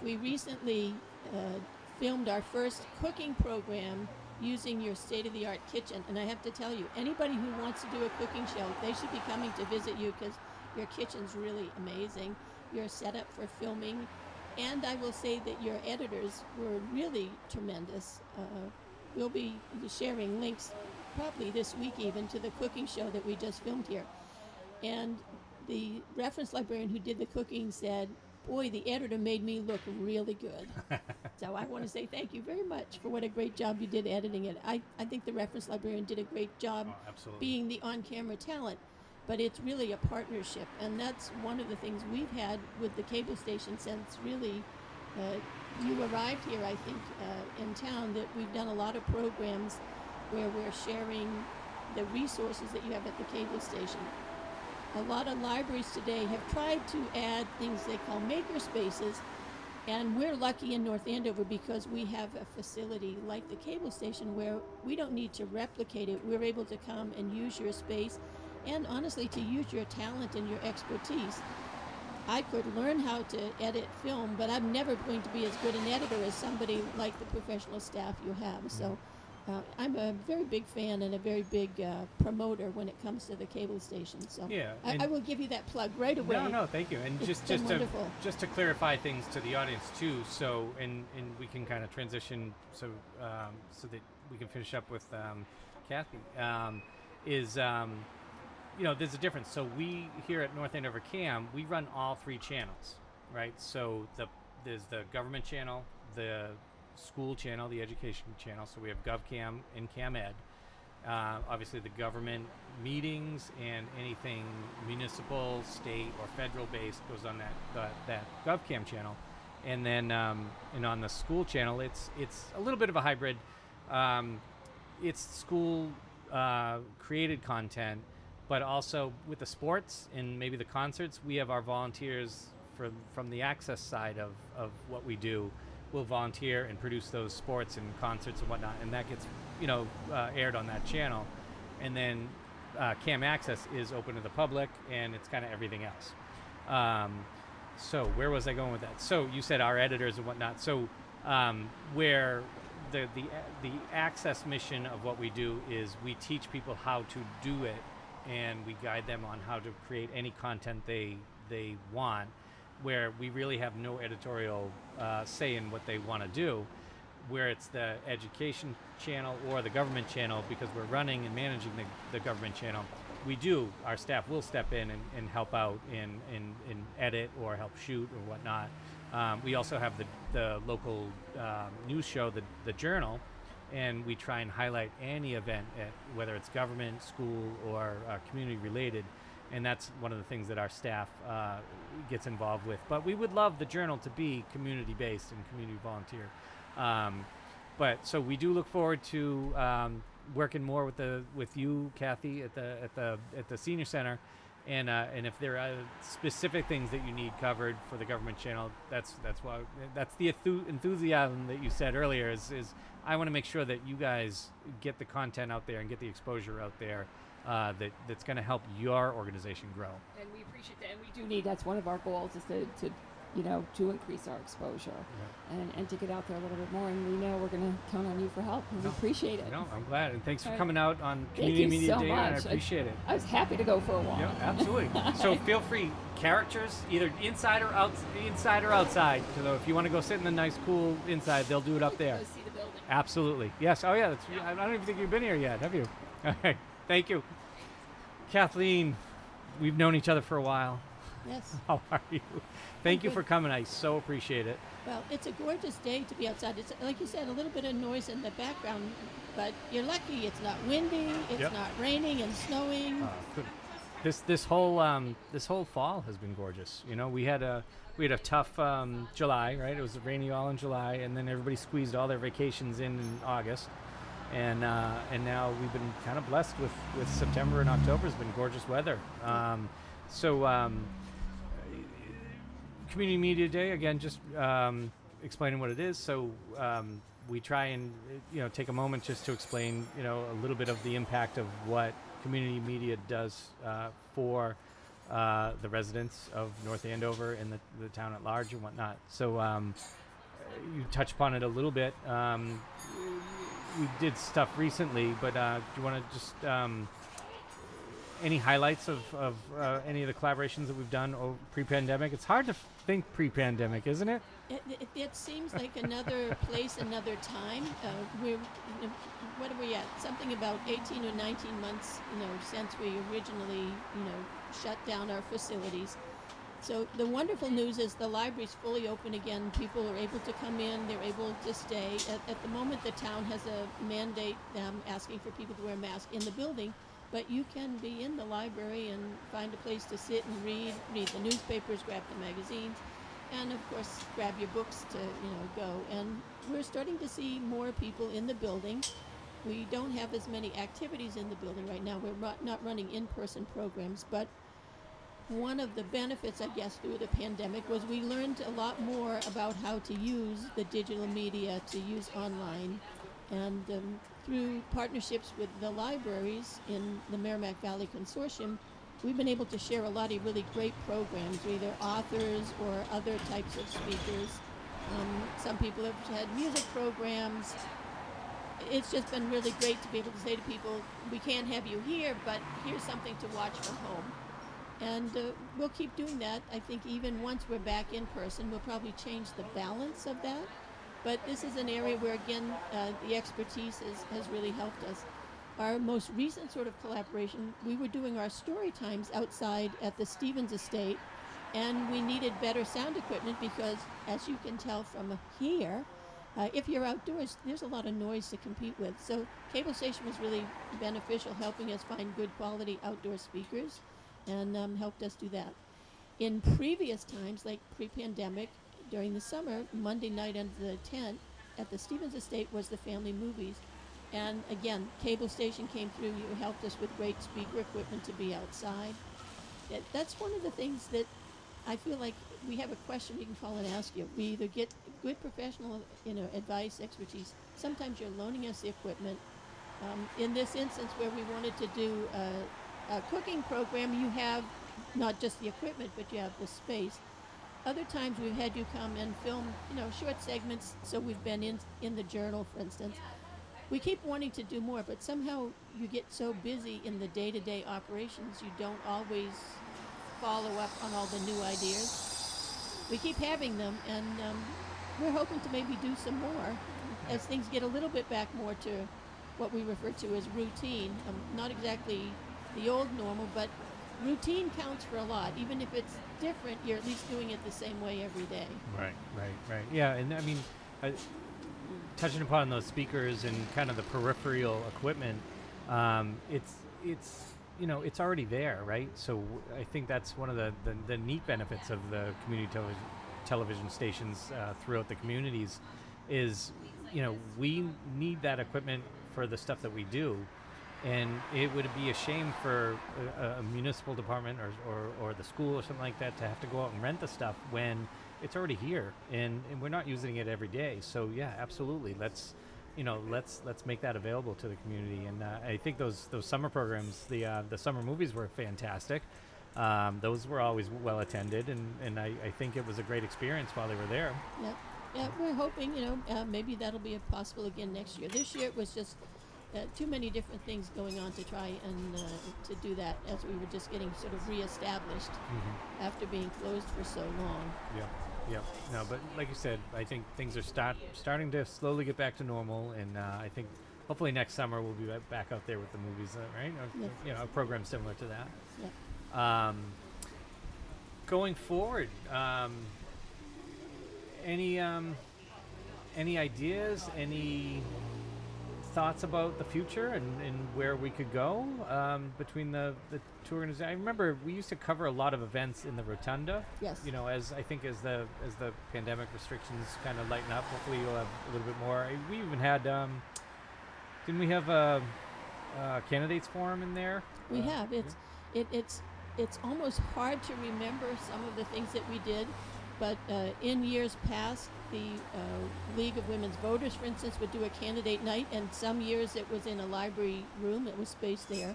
We recently uh, filmed our first cooking program using your state-of-the-art kitchen. And I have to tell you, anybody who wants to do a cooking show, they should be coming to visit you because your kitchen's really amazing. Your setup for filming. And I will say that your editors were really tremendous. Uh, we'll be sharing links probably this week even to the cooking show that we just filmed here. And the reference librarian who did the cooking said, "Boy, the editor made me look really good." So I want to say thank you very much for what a great job you did editing it. I, I think the reference librarian did a great job oh, being the on-camera talent, but it's really a partnership. And that's one of the things we've had with the cable station since really uh, you arrived here, I think, uh, in town, that we've done a lot of programs where we're sharing the resources that you have at the cable station. A lot of libraries today have tried to add things they call maker spaces, and we're lucky in North Andover because we have a facility like the cable station where we don't need to replicate it. We're able to come and use your space and honestly to use your talent and your expertise. I could learn how to edit film, but I'm never going to be as good an editor as somebody like the professional staff you have. So Uh, I'm a very big fan and a very big uh, promoter when it comes to the cable station. So yeah, I, I will give you that plug right away. No, no, thank you. And it's just just to, just to clarify things to the audience too. So and and we can kind of transition so um, so that we can finish up with um, Kathy. Um, is um, you know there's a difference. So we here at North Andover Cam, we run all three channels, right? So the there's the government channel, the school channel, the education channel. So we have GovCam and CamEd. Uh, obviously the government meetings and anything municipal, state, or federal based goes on that uh, that GovCam channel. And then um, and on the school channel, it's it's a little bit of a hybrid. Um, it's school uh, created content, but also with the sports and maybe the concerts, we have our volunteers from from the access side of of what we do. Will volunteer and produce those sports and concerts and whatnot, and that gets, you know, uh, aired on that channel. And then uh, Cam Access is open to the public, and it's kind of everything else. Um, so where was I going with that? So you said our editors and whatnot. So um, where the the the access mission of what we do is we teach people how to do it, and we guide them on how to create any content they they want. Where we really have no editorial uh, say in what they want to do, where it's the education channel or the government channel, because we're running and managing the, the government channel, we do, our staff will step in and, and help out in, in, in edit or help shoot or whatnot. Um, we also have the, the local uh, news show, the, the Journal, and we try and highlight any event, at, whether it's government, school, or uh, community related. And that's one of the things that our staff uh, gets involved with. But we would love the Journal to be community-based and community volunteer. Um, but so we do look forward to um, working more with the with you, Kathy, at the at the at the senior center, And uh, and if there are specific things that you need covered for the government channel, that's that's why that's the enthusiasm that you said earlier. Is is I want to make sure that you guys get the content out there and get the exposure out there uh, that that's going to help your organization grow. And we appreciate that, and we do need. That's one of our goals is to, to you know to increase our exposure yeah. and and to get out there a little bit more. And we know we're going to count on you for help. And no, we appreciate it. No, I'm glad, and thanks for coming out on Community Media Day. I appreciate it. I was happy to go for a walk. Yeah, absolutely. So feel free, characters either inside or out, inside or outside. So if you want to go sit in the nice, cool inside, they'll do it up there. Go see the building. Absolutely. Yes. Oh yeah. That's, yeah. I don't even think you've been here yet, have you? All right. Thank you, Kathleen. We've known each other for a while. Yes. How are you? Thank I'm you good. for coming. I so appreciate it. Well, it's a gorgeous day to be outside. It's like you said, a little bit of noise in the background, but you're lucky it's not windy, it's yep. not raining and snowing. Uh, this this whole um, this whole fall has been gorgeous. You know, we had a we had a tough um, July, right? It was rainy all in July, and then everybody squeezed all their vacations in in August, and uh, and now we've been kind of blessed with with September and October. Has been gorgeous weather. Um, so. Um, Community Media Day, again, just um, explaining what it is. So um, we try and, you know, take a moment just to explain, you know, a little bit of the impact of what community media does uh, for uh, the residents of North Andover and the, the town at large and whatnot. So um, you touched upon it a little bit. Um, we did stuff recently, but uh, do you want to just... Um, Any highlights of, of uh, any of the collaborations that we've done pre-pandemic? It's hard to think pre-pandemic, isn't it? It, it, it seems like another place, another time. Uh, we're, what are we at? Something about eighteen or nineteen months, you know, since we originally, you know, shut down our facilities. So the wonderful news is the library's fully open again. People are able to come in. They're able to stay. At, at the moment, the town has a mandate um, asking for people to wear masks in the building. But you can be in the library and find a place to sit and read, read the newspapers, grab the magazines, and of course grab your books to, you know, go. And we're starting to see more people in the building. We don't have as many activities in the building right now. We're not running in-person programs, but one of the benefits, I guess, through the pandemic was we learned a lot more about how to use the digital media, to use online, and um, through partnerships with the libraries in the Merrimack Valley Consortium, we've been able to share a lot of really great programs, either authors or other types of speakers. Um, some people have had music programs. It's just been really great to be able to say to people, we can't have you here, but here's something to watch from home. And uh, we'll keep doing that. I think even once we're back in person, we'll probably change the balance of that. But this is an area where, again, uh, the expertise is, has really helped us. Our most recent sort of collaboration, we were doing our story times outside at the Stevens Estate, and we needed better sound equipment because, as you can tell from here, uh, if you're outdoors, there's a lot of noise to compete with. So cable station was really beneficial, helping us find good quality outdoor speakers, and um, helped us do that. In previous times, like pre-pandemic, during the summer, Monday night under the tent at the Stevens Estate was the family movies. And again, cable station came through. You helped us with great speaker equipment to be outside. That, that's one of the things that I feel like we have a question we can call and ask you. We either get good professional you know, advice, expertise. Sometimes you're loaning us the equipment. Um, in this instance where we wanted to do a, a cooking program, you have not just the equipment, but you have the space. Other times we've had you come and film, you know, short segments. So we've been in in the Journal, for instance. We keep wanting to do more, but somehow you get so busy in the day-to-day operations, you don't always follow up on all the new ideas. We keep having them, and um, we're hoping to maybe do some more as things get a little bit back more to what we refer to as routine. Um, not exactly the old normal, but routine counts for a lot. Even if it's different, you're at least doing it the same way every day. Right, right, right. Yeah, and I mean, uh, touching upon those speakers and kind of the peripheral equipment, um, it's, it's you know, it's already there, right? So w I think that's one of the, the, the neat benefits of the community telev television stations uh, throughout the communities is, you know, we need that equipment for the stuff that we do. And it would be a shame for a, a municipal department or, or or the school or something like that to have to go out and rent the stuff when it's already here and, and we're not using it every day. So yeah, absolutely. Let's, you know, let's let's make that available to the community. And uh, I think those those summer programs, the uh, the summer movies were fantastic. Um, those were always well attended, and, and I, I think it was a great experience while they were there. Yep. Yeah, we're hoping, you know, uh, maybe that'll be possible again next year. This year it was just uh, too many different things going on to try and uh, to do that, as we were just getting sort of reestablished mm-hmm. after being closed for so long. Yeah, yeah. No, but like you said, I think things are start starting to slowly get back to normal, and uh, I think hopefully next summer we'll be back out there with the movies, uh, right? Or, yep. You know, a program similar to that. Yep. Um, going forward, um, Any um, any ideas, any thoughts about the future and, and where we could go um, between the, the two organizations? I remember we used to cover a lot of events in the Rotunda. Yes. You know, as I think as the as the pandemic restrictions kind of lighten up, hopefully you'll have a little bit more. We even had, um, didn't we have a, a candidates forum in there? We uh, have. It's yeah. it, it's it's almost hard to remember some of the things that we did. But uh, in years past, the uh, League of Women's Voters, for instance, would do a candidate night, and some years it was in a library room. It was spaced there.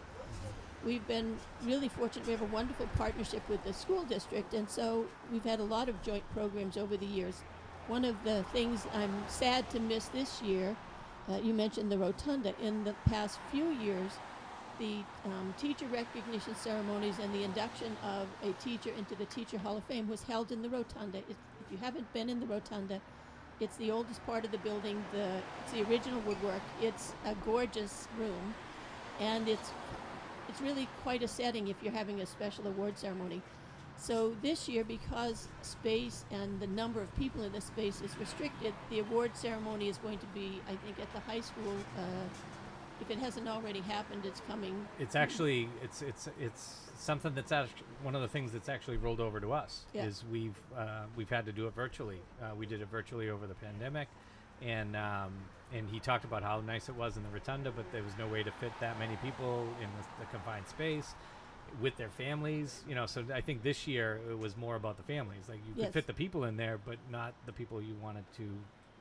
We've been really fortunate. We have a wonderful partnership with the school district, and so we've had a lot of joint programs over the years. One of the things I'm sad to miss this year, uh, you mentioned the Rotunda. In the past few years, the um, teacher recognition ceremonies and the induction of a teacher into the Teacher Hall of Fame was held in the Rotunda. If, if you haven't been in the Rotunda, it's the oldest part of the building. The, it's the original woodwork. It's a gorgeous room, and it's it's really quite a setting if you're having a special award ceremony. So this year, because space and the number of people in the space is restricted, the award ceremony is going to be, I think, at the high school. Uh, If it hasn't already happened, it's coming. It's actually it's it's it's something that's act- one of the things that's actually rolled over to us yeah. is we've uh, we've had to do it virtually. Uh, we did it virtually over the pandemic, and um, and he talked about how nice it was in the Rotunda, but there was no way to fit that many people in the, the confined space with their families. You know, so I think this year it was more about the families. Like you yes. could fit the people in there, but not the people you wanted to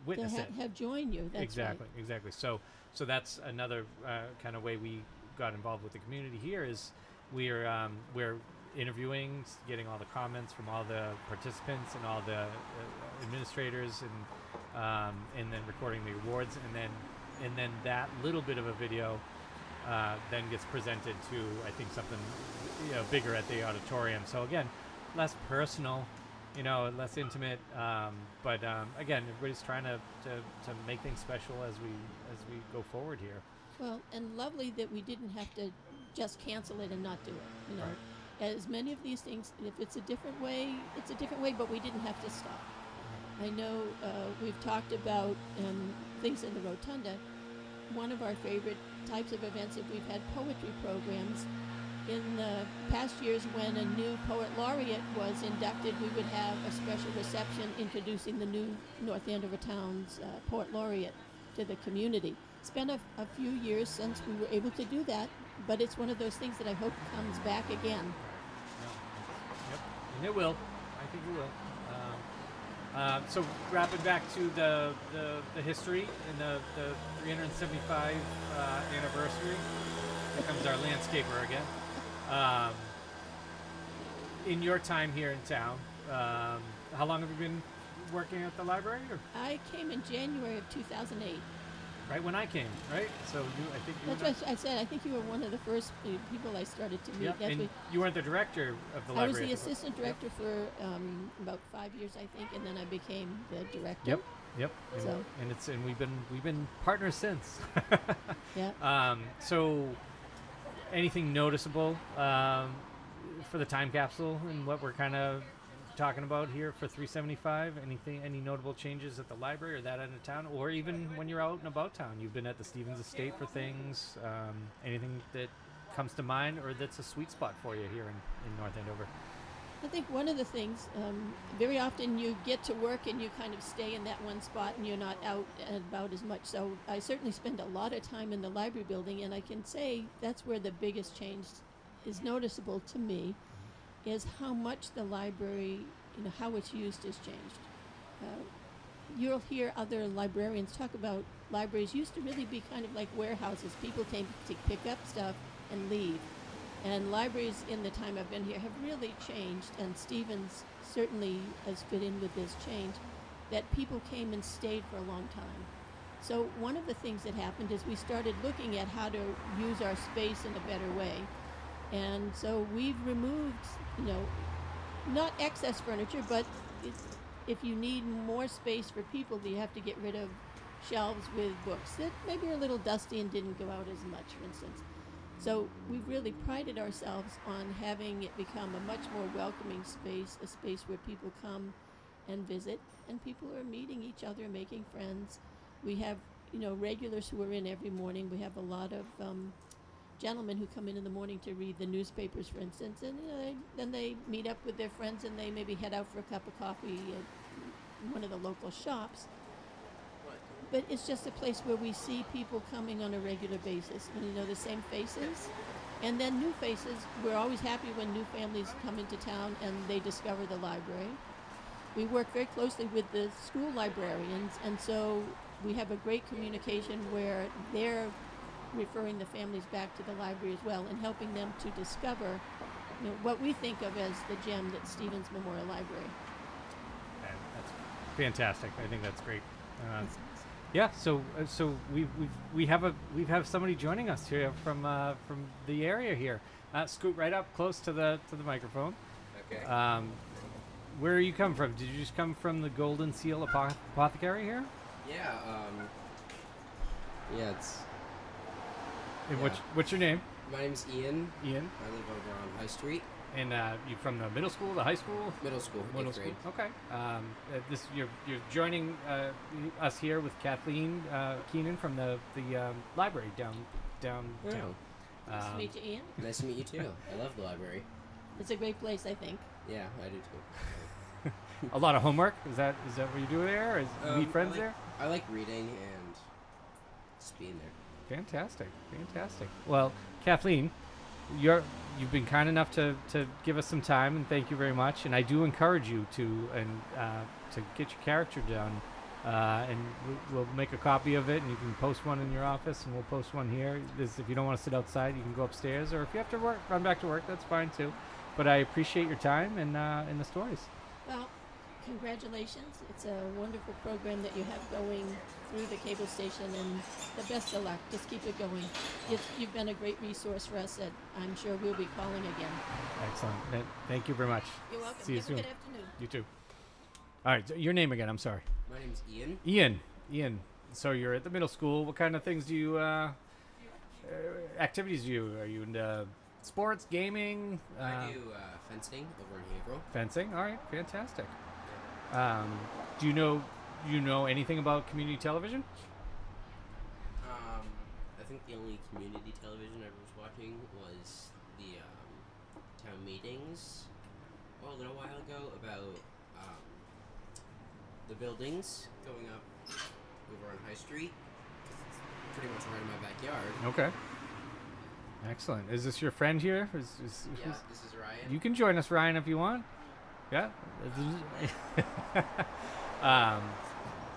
witness ha- it. Have joined you. That's exactly right. exactly. So. So that's another uh, kind of way we got involved with the community here is we're um, we're interviewing, getting all the comments from all the participants and all the uh, administrators, and um, and then recording the awards, and then and then that little bit of a video uh, then gets presented to I think something you know, bigger at the auditorium. So again, less personal. You know, less intimate, um, but um, again, everybody's trying to, to, to make things special as we as we go forward here. Well, and lovely that we didn't have to just cancel it and not do it. You know, right. As many of these things, if it's a different way, it's a different way, but we didn't have to stop. Right. I know uh, we've talked about um, things in the Rotunda. One of our favorite types of events, if we've had poetry programs. In the past years, when a new poet laureate was inducted, we would have a special reception introducing the new North Andover Town's uh, poet laureate to the community. It's been a, a few years since we were able to do that, but it's one of those things that I hope comes back again. Yep, and it will. I think it will. Um, uh, so wrapping back to the, the, the history and the, the three hundred seventy-five uh, anniversary, here comes our landscaper again. Um, in your time here in town, um, how long have you been working at the library? Or? I came in January of two thousand eight. Right when I came, right? So you, I think you. That's what I said. I think you were one of the first people I started to meet. Yep. That's and you weren't the director of the I library. I was the assistant director yep. for um, about five years, I think, and then I became the director. Yep. Yep. And, so. and it's and we've been we've been partners since. yeah. Um. So. Anything noticeable um, for the time capsule and what we're kind of talking about here for three seventy-five? Anything, any notable changes at the library or that end of town, or even when you're out and about town? You've been at the Stevens Estate for things. Um, anything that comes to mind or that's a sweet spot for you here in, in North Andover? I think one of the things, um, very often you get to work and you kind of stay in that one spot and you're not out and about as much. So I certainly spend a lot of time in the library building, and I can say that's where the biggest change is noticeable to me, is how much the library, you know, how it's used has changed. Uh, you'll hear other librarians talk about libraries used to really be kind of like warehouses. People came to pick up stuff and leave. And libraries in the time I've been here have really changed, and Stevens certainly has fit in with this change, that people came and stayed for a long time. So one of the things that happened is we started looking at how to use our space in a better way. And so we've removed, you know, not excess furniture, but it's, if you need more space for people, you have to get rid of shelves with books that maybe are a little dusty and didn't go out as much, for instance. So we've really prided ourselves on having it become a much more welcoming space, a space where people come and visit, and people are meeting each other, making friends. We have, you know, regulars who are in every morning. We have a lot of um, gentlemen who come in in the morning to read the newspapers, for instance, and you know, they, then they meet up with their friends and they maybe head out for a cup of coffee at one of the local shops. But it's just a place where we see people coming on a regular basis, and you know, the same faces, and then new faces. We're always happy when new families come into town and they discover the library. We work very closely with the school librarians, and so we have a great communication where they're referring the families back to the library as well, and helping them to discover, you know, what we think of as the gem that Stevens Memorial Library. And that's fantastic. I think that's great. Uh, Yeah, so so we we we have a we have somebody joining us here from uh, from the area here. Uh, scoot right up close to the to the microphone. Okay. Um, where you come from? Did you just come from the Golden Seal Apoth Apothecary here? Yeah. Um, yeah, it's. And yeah. What's what's your name? My name's Ian. Ian. I live over on High Street. And uh, you from the middle school, the high school? Middle school, middle grade. School. Okay. Um, uh, this you're you're joining uh, us here with Kathleen uh, Keenan from the the um, library down downtown. Yeah. Nice um, to meet you, Ian. Nice to meet you too. I love the library. It's a great place, I think. Yeah, I do too. A lot of homework. Is that is that what you do there? Is um, meet friends I like, there? I like reading and just being there. Fantastic, fantastic. Well, Kathleen. You're, you've been kind enough to, to give us some time, and thank you very much. And I do encourage you to and uh, to get your character done, uh, and we'll make a copy of it, and you can post one in your office, and we'll post one here. This, if you don't want to sit outside, you can go upstairs, or if you have to work, run back to work, that's fine too. But I appreciate your time and uh, and the stories. Well, congratulations! It's a wonderful program that you have going through the cable station, and the best of luck. Just keep it going. It's, you've been a great resource for us that I'm sure we'll be calling again. Excellent. Thank you very much. You're welcome. See you soon. Have a good afternoon. You too. All right. So your name again? I'm sorry. My name's Ian. Ian. Ian. So you're at the middle school. What kind of things do you? Uh, uh, activities do you? Are you into sports, gaming? Uh, I do uh, fencing over in April. Fencing. All right. Fantastic. Um, do you know you know anything about community television? Um, I think the only community television I was watching was the um, town meetings oh, a little while ago about um, the buildings going up over on High Street. It's pretty much right in my backyard. Okay. Excellent. Is this your friend here? Is, is, yeah, is, this is Ryan. You can join us, Ryan, if you want. Yeah. um,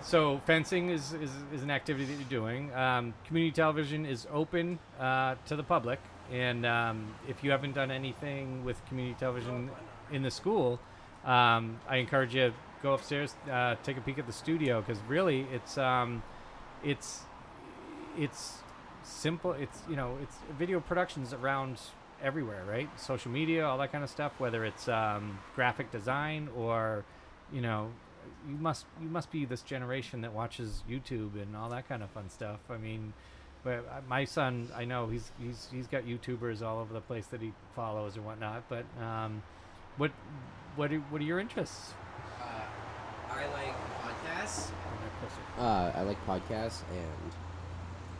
so fencing is, is, is an activity that you're doing. Um, community television is open uh, to the public. And um, if you haven't done anything with community television in the school, um, I encourage you to go upstairs, uh, take a peek at the studio, because really it's, um, it's, it's simple. It's, you know, it's video productions around everywhere, right? Social media, all that kind of stuff, whether it's um, graphic design or, you know, you must you must be this generation that watches YouTube and all that kind of fun stuff. I mean, but my son, I know he's he's he's got YouTubers all over the place that he follows and whatnot. But um, what what are, what are your interests? Uh, I like podcasts. Uh, I like podcasts, and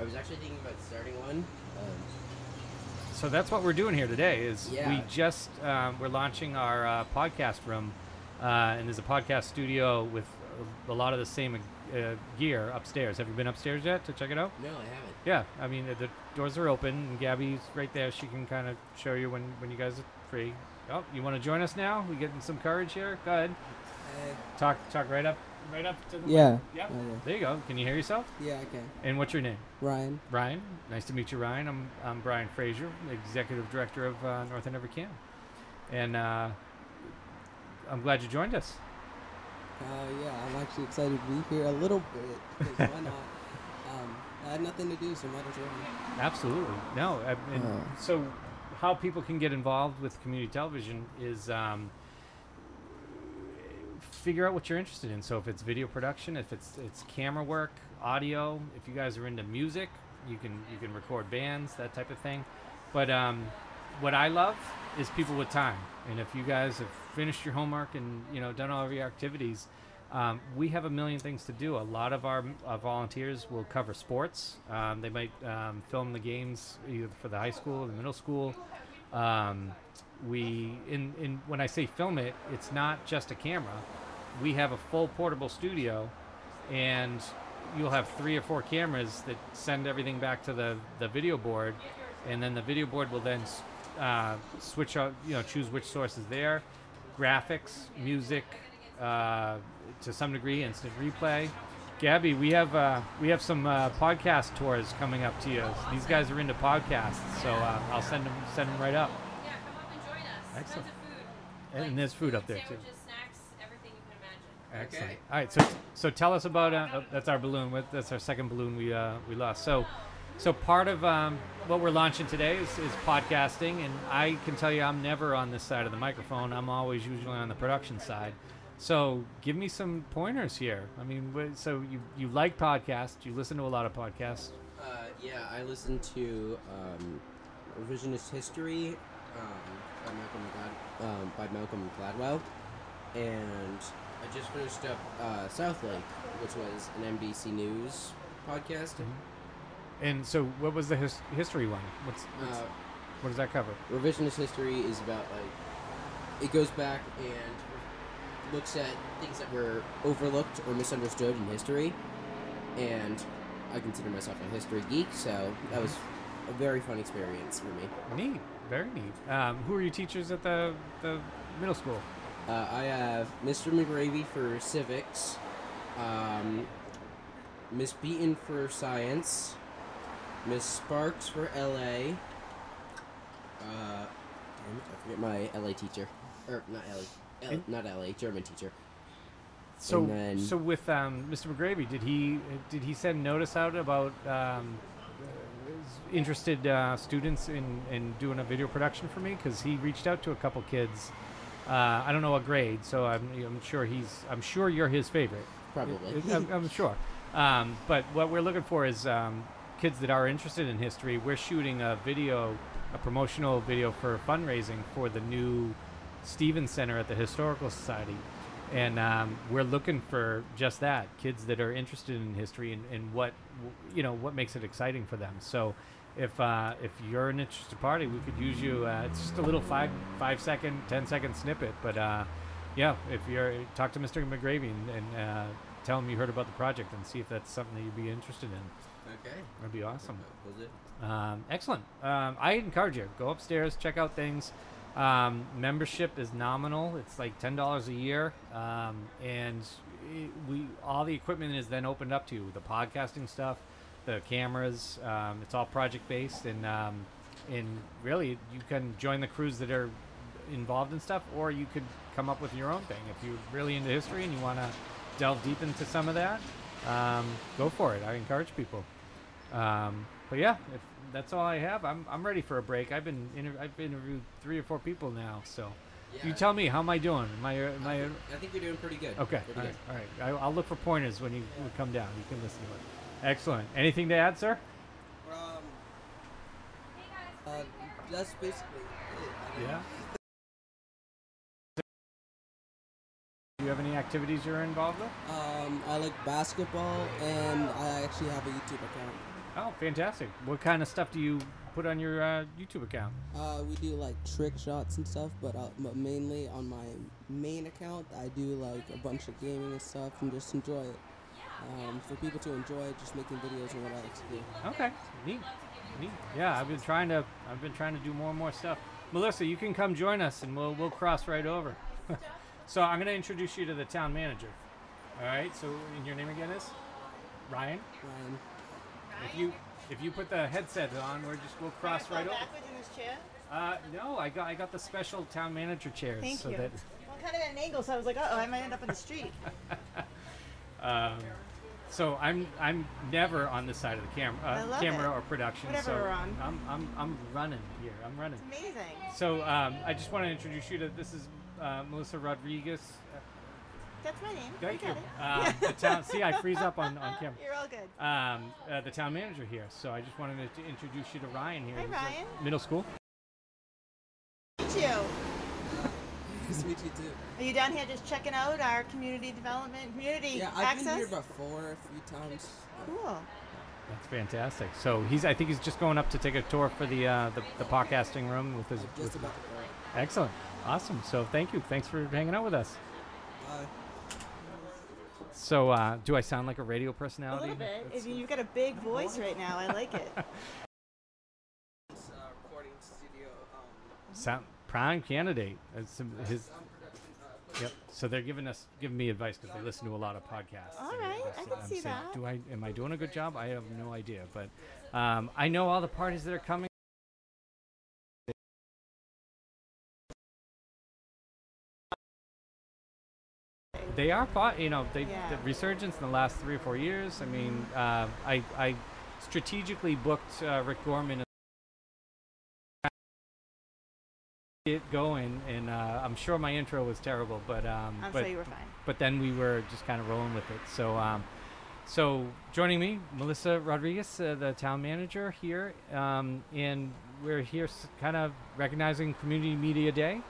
I was actually thinking about starting one. Um, So that's what we're doing here today is yeah. we just, um, we're launching our uh, podcast room, uh, and there's a podcast studio with a lot of the same uh, gear upstairs. Have you been upstairs yet to check it out? No, I haven't. Yeah, I mean, the doors are open, and Gabby's right there. She can kind of show you when, when you guys are free. Oh, you want to join us now? We getting some courage here? Go ahead. Uh, talk talk right up right up to the yeah. Yep. Oh, yeah. There you go. Can you hear yourself? Yeah, I can. And what's your name? Ryan. Ryan. Nice to meet you, Ryan. I'm I'm Brian Fraser, Executive Director of uh, North Andover C A M. And uh, I'm glad you joined us. Uh, yeah, I'm actually excited to be here a little bit, because why not? Um, I had nothing to do, so might as well. Absolutely. No. I, and uh. So how people can get involved with community television is um, figure out what you're interested in. So if it's video production, if it's it's camera work, audio, if you guys are into music, you can you can record bands, that type of thing. But um, what I love is people with time. And if you guys have finished your homework and, you know, done all of your activities, um, we have a million things to do. A lot of our uh, volunteers will cover sports. Um, they might um, film the games either for the high school or the middle school. Um, we, in, in when I say film it, it's not just a camera. We have a full portable studio, and you'll have three or four cameras that send everything back to the, the video board, and then the video board will then Uh, switch out, you know, choose which source is there, graphics, music, uh, to some degree, instant replay. Gabby, we have uh, we have some uh, podcast tours coming up to you. These guys are into podcasts, so uh, I'll send them send them right up. Yeah, come up and join us. Excellent. Food. And there's food up there too. Snacks, everything you can imagine. Excellent. Okay. All right, so so tell us about uh, oh, that's our balloon. That's our second balloon we uh, we lost. So. So part of um, what we're launching today is, is podcasting, and I can tell you I'm never on this side of the microphone. I'm always usually on the production side. So give me some pointers here. I mean, so you, you like podcasts. You listen to a lot of podcasts. Uh, yeah, I listen to um, Revisionist History um, by, Malcolm Glad- um, by Malcolm Gladwell, and I just finished up uh, Southlake, which was an N B C News podcast. Mm-hmm. And so, what was the his- history one? What's, what's uh, what does that cover? Revisionist history is about, like, it goes back and looks at things that were overlooked or misunderstood in history. And I consider myself a history geek, so that was a very fun experience for me. Neat, very neat. Um, who are your teachers at the the middle school? Uh, I have Mister McGravey for civics, um, Miss Beaton for science. Miss Sparks for L A. Uh, I forget my L A teacher, or not L A, L, not L A German teacher. So, then, so with um, Mister McGravey, did he did he send notice out about um, interested uh, students in, in doing a video production for me? Because he reached out to a couple kids. Uh, I don't know what grade, so I'm I'm sure he's I'm sure you're his favorite. Probably, I'm, I'm sure. Um, but what we're looking for is. Um, kids that are interested in history. We're shooting a video, a promotional video for fundraising for the new Stevens Center at the Historical Society. And um, we're looking for just that, kids that are interested in history and, and what, you know, what makes it exciting for them. So if uh, if you're an interested party, we could use you. Uh, it's just a little five, five second, ten second snippet. But uh, yeah, if you're, talk to Mister McGravey and, and uh, tell him you heard about the project and see if that's something that you'd be interested in. Okay. That'd be awesome. Was it? Um, excellent. Um, I encourage you, go upstairs, check out things. Um, membership is nominal. It's like ten dollars a year. Um, and it, we all the equipment is then opened up to you. The podcasting stuff, the cameras, um, it's all project-based. And, um, and really, you can join the crews that are involved in stuff, or you could come up with your own thing. If you're really into history and you want to delve deep into some of that, um, go for it. I encourage people. Um, but yeah, if that's all I have. I'm I'm ready for a break. I've been inter- I've interviewed three or four people now, so yeah, you tell me, how am I doing? Am I am I? I think, I think you're doing pretty good. Okay, pretty all right. Good. All right. I, I'll look for pointers when you yeah. come down. You can listen to it. Excellent. Anything to add, sir? Um, uh, that's basically it. Yeah. Do you have any activities you're involved with? Um, I like basketball, and I actually have a YouTube account. Oh, fantastic. What kind of stuff do you put on your uh, YouTube account? Uh, we do like trick shots and stuff, but, uh, but mainly on my main account, I do like a bunch of gaming and stuff and just enjoy it. Um, for people to enjoy, just making videos are what I like to do. Okay, neat, neat. Yeah, I've been trying to, I've been trying to do more and more stuff. Melissa, you can come join us, and we'll we'll cross right over. So I'm gonna introduce you to the town manager. All right. So, and your name again is Ryan. Ryan. If you if you put the headset on, we're just we'll cross Can I right over. Backwards in his chair? Uh, no, I got I got the special town manager chairs. Thank so you. That well, I'm kind of at an angle, so I was like, uh oh, I might end up in the street. um, So I'm I'm never on this side of the camera, uh, camera it. or production. Whatever so we're on. I'm I'm I'm running here. I'm running. It's amazing. So um, I just want to introduce you to this is uh, Melissa Rodriguez. That's my name. Thank you. Uh, the town. See, I freeze up on, on camera. You're all good. Um, uh, the town manager here. So I just wanted to introduce you to Ryan here. Hi, Ryan. Middle school. Nice to meet you. Nice to meet you too. Are you down here just checking out our community development, community yeah, access? Yeah, I've been here before a few times. Cool. That's fantastic. So he's, I think he's just going up to take a tour for the uh, the, the podcasting room with his. Just with about to go. Excellent. Awesome. So thank you. Thanks for hanging out with us. Bye. So uh, do I sound like a radio personality? A little bit. If you, you've got a big voice right now. I like it. It's a recording studio. Um, sound. Prime candidate. That's his, yep. So they're giving us, giving me advice because they listen to a lot of podcasts. All right, I can see that. Do I? Am I doing a good job? I have no idea, but um, I know all the parties that are coming. They are, you know, they, yeah. the resurgence in the last three or four years. I mean, uh, I I strategically booked uh, Rick Gorman. It going and uh, I'm sure my intro was terrible, but um, I'm but, sure you were fine. But then we were just kind of rolling with it. So, um, so joining me, Melissa Rodriguez, uh, the town manager here, um, and we're here kind of recognizing Community Media Day,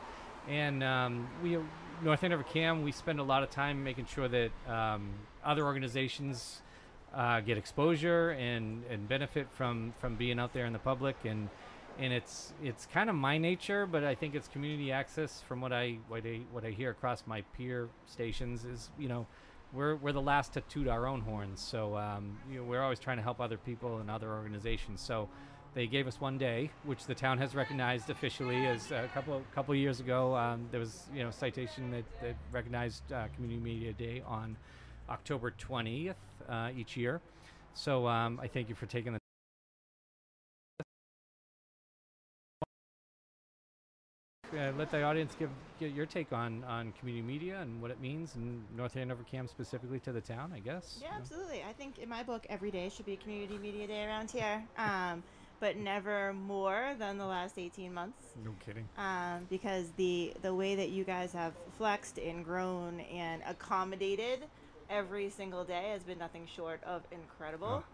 and um, we uh, North Andover C A M. We spend a lot of time making sure that um, other organizations uh, get exposure and and benefit from from being out there in the public and. And it's it's kind of my nature, but I think it's community access. From what I what I what I hear across my peer stations is, you know, we're we're the last to toot our own horns. So um, you know, we're always trying to help other people and other organizations. So they gave us one day, which the town has recognized officially as a couple couple years ago. Um, there was you know citation that, that recognized uh, Community Media Day on October twentieth uh, each year. So um, I thank you for taking the. Uh, let the audience give, give your take on, on community media and what it means, and North Andover C A M specifically to the town, I guess. Yeah, absolutely. I think in my book, every day should be a community media day around here, um, but never more than the last eighteen months. No kidding. Um, because the, the way that you guys have flexed and grown and accommodated every single day has been nothing short of incredible.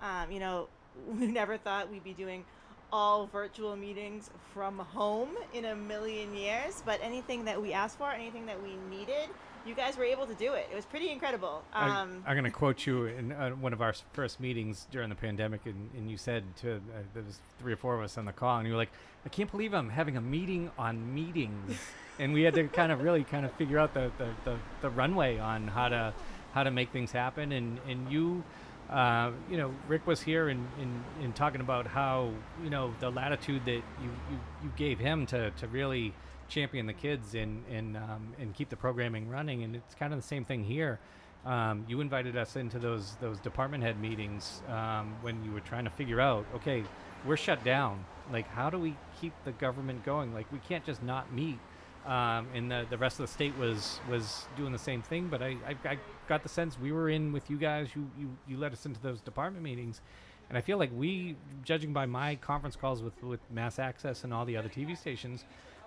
Oh. Um, you know, we never thought we'd be doing all virtual meetings from home in a million years, but anything that we asked for, anything that we needed, you guys were able to do it. It was pretty incredible. Um, I, I'm going to quote you in uh, one of our first meetings during the pandemic, and, and you said to uh, there was three or four of us on the call, and you were like, "I can't believe I'm having a meeting on meetings," and we had to kind of really kind of figure out the, the the the runway on how to how to make things happen, and and you. Uh, you know, Rick was here in, in, in talking about how, you know, the latitude that you, you, you gave him to, to really champion the kids and, and, um, and keep the programming running. And it's kind of the same thing here. Um, you invited us into those, those department head meetings um, when you were trying to figure out, okay, we're shut down. Like, how do we keep the government going? Like, we can't just not meet. Um, and the, the rest of the state was, was doing the same thing, but I, I, I got the sense we were in with you guys. You, you, you led us into those department meetings, and I feel like we, judging by my conference calls with, with Mass Access and all the other T V stations,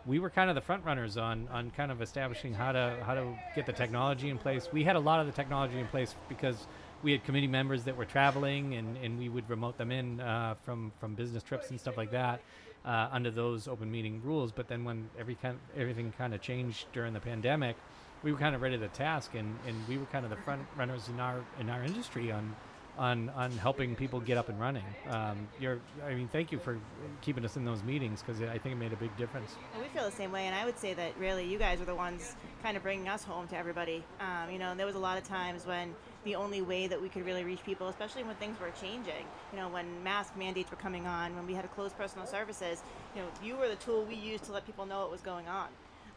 we were kind of the front runners on, on kind of establishing how to, how to get the technology in place. We had a lot of the technology in place because we had committee members that were traveling, and, and we would remote them in uh, from, from business trips and stuff like that. Uh, under those open meeting rules, but then when every kind of, everything kind of changed during the pandemic, we were kind of ready to task, and, and we were kind of the front runners in our in our industry on on on helping people get up and running. Um, you're, I mean, thank you for keeping us in those meetings, because I think it made a big difference. And we feel the same way, and I would say that really you guys are the ones kind of bringing us home to everybody. Um, you know, and there was a lot of times when the only way that we could really reach people, especially when things were changing, you know, when mask mandates were coming on, when we had to close personal services, you know, you were the tool we used to let people know what was going on.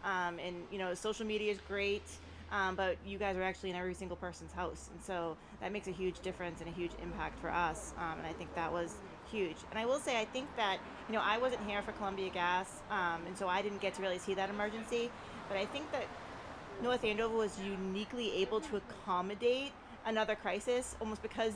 Um, and, you know, social media is great, um, but you guys are actually in every single person's house. And so that makes a huge difference and a huge impact for us. Um, and I think that was huge. And I will say, I think that, you know, I wasn't here for Columbia Gas, um, and so I didn't get to really see that emergency. But I think that North Andover was uniquely able to accommodate another crisis, almost because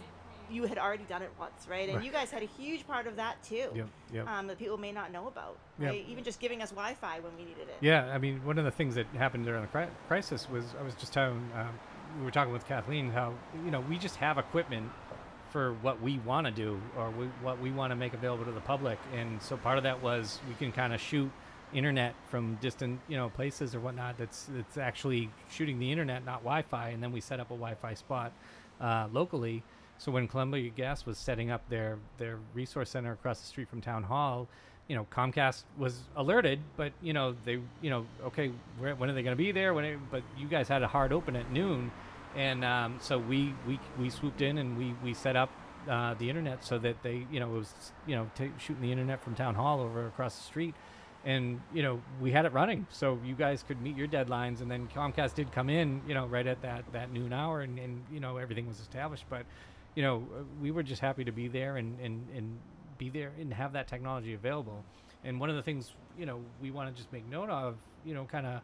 you had already done it once, right? And right. you guys had a huge part of that too, yep, yep. Um, that people may not know about, right? Yep. Even just giving us Wi-Fi when we needed it. Yeah, I mean, one of the things that happened during the cri crisis was, I was just telling, um, we were talking with Kathleen, how, you know, we just have equipment for what we want to do, or we, what we want to make available to the public. And so part of that was, we can kind of shoot internet from distant, you know, places or whatnot. That's it's actually shooting the internet, not Wi-Fi. And then we set up a Wi-Fi spot uh, locally. So when Columbia Gas was setting up their their resource center across the street from Town Hall, you know, Comcast was alerted, but you know they, you know, okay, where, when are they going to be there? When? Are, but you guys had a hard open at noon, and um, so we we we swooped in and we we set up uh, the internet so that they, you know, it was you know t shooting the internet from Town Hall over across the street. And, you know, we had it running, so you guys could meet your deadlines. And then Comcast did come in, you know, right at that, that noon hour, and, and, you know, everything was established. But, you know, we were just happy to be there and, and, and be there and have that technology available. And one of the things, you know, we want to just make note of, you know, kind of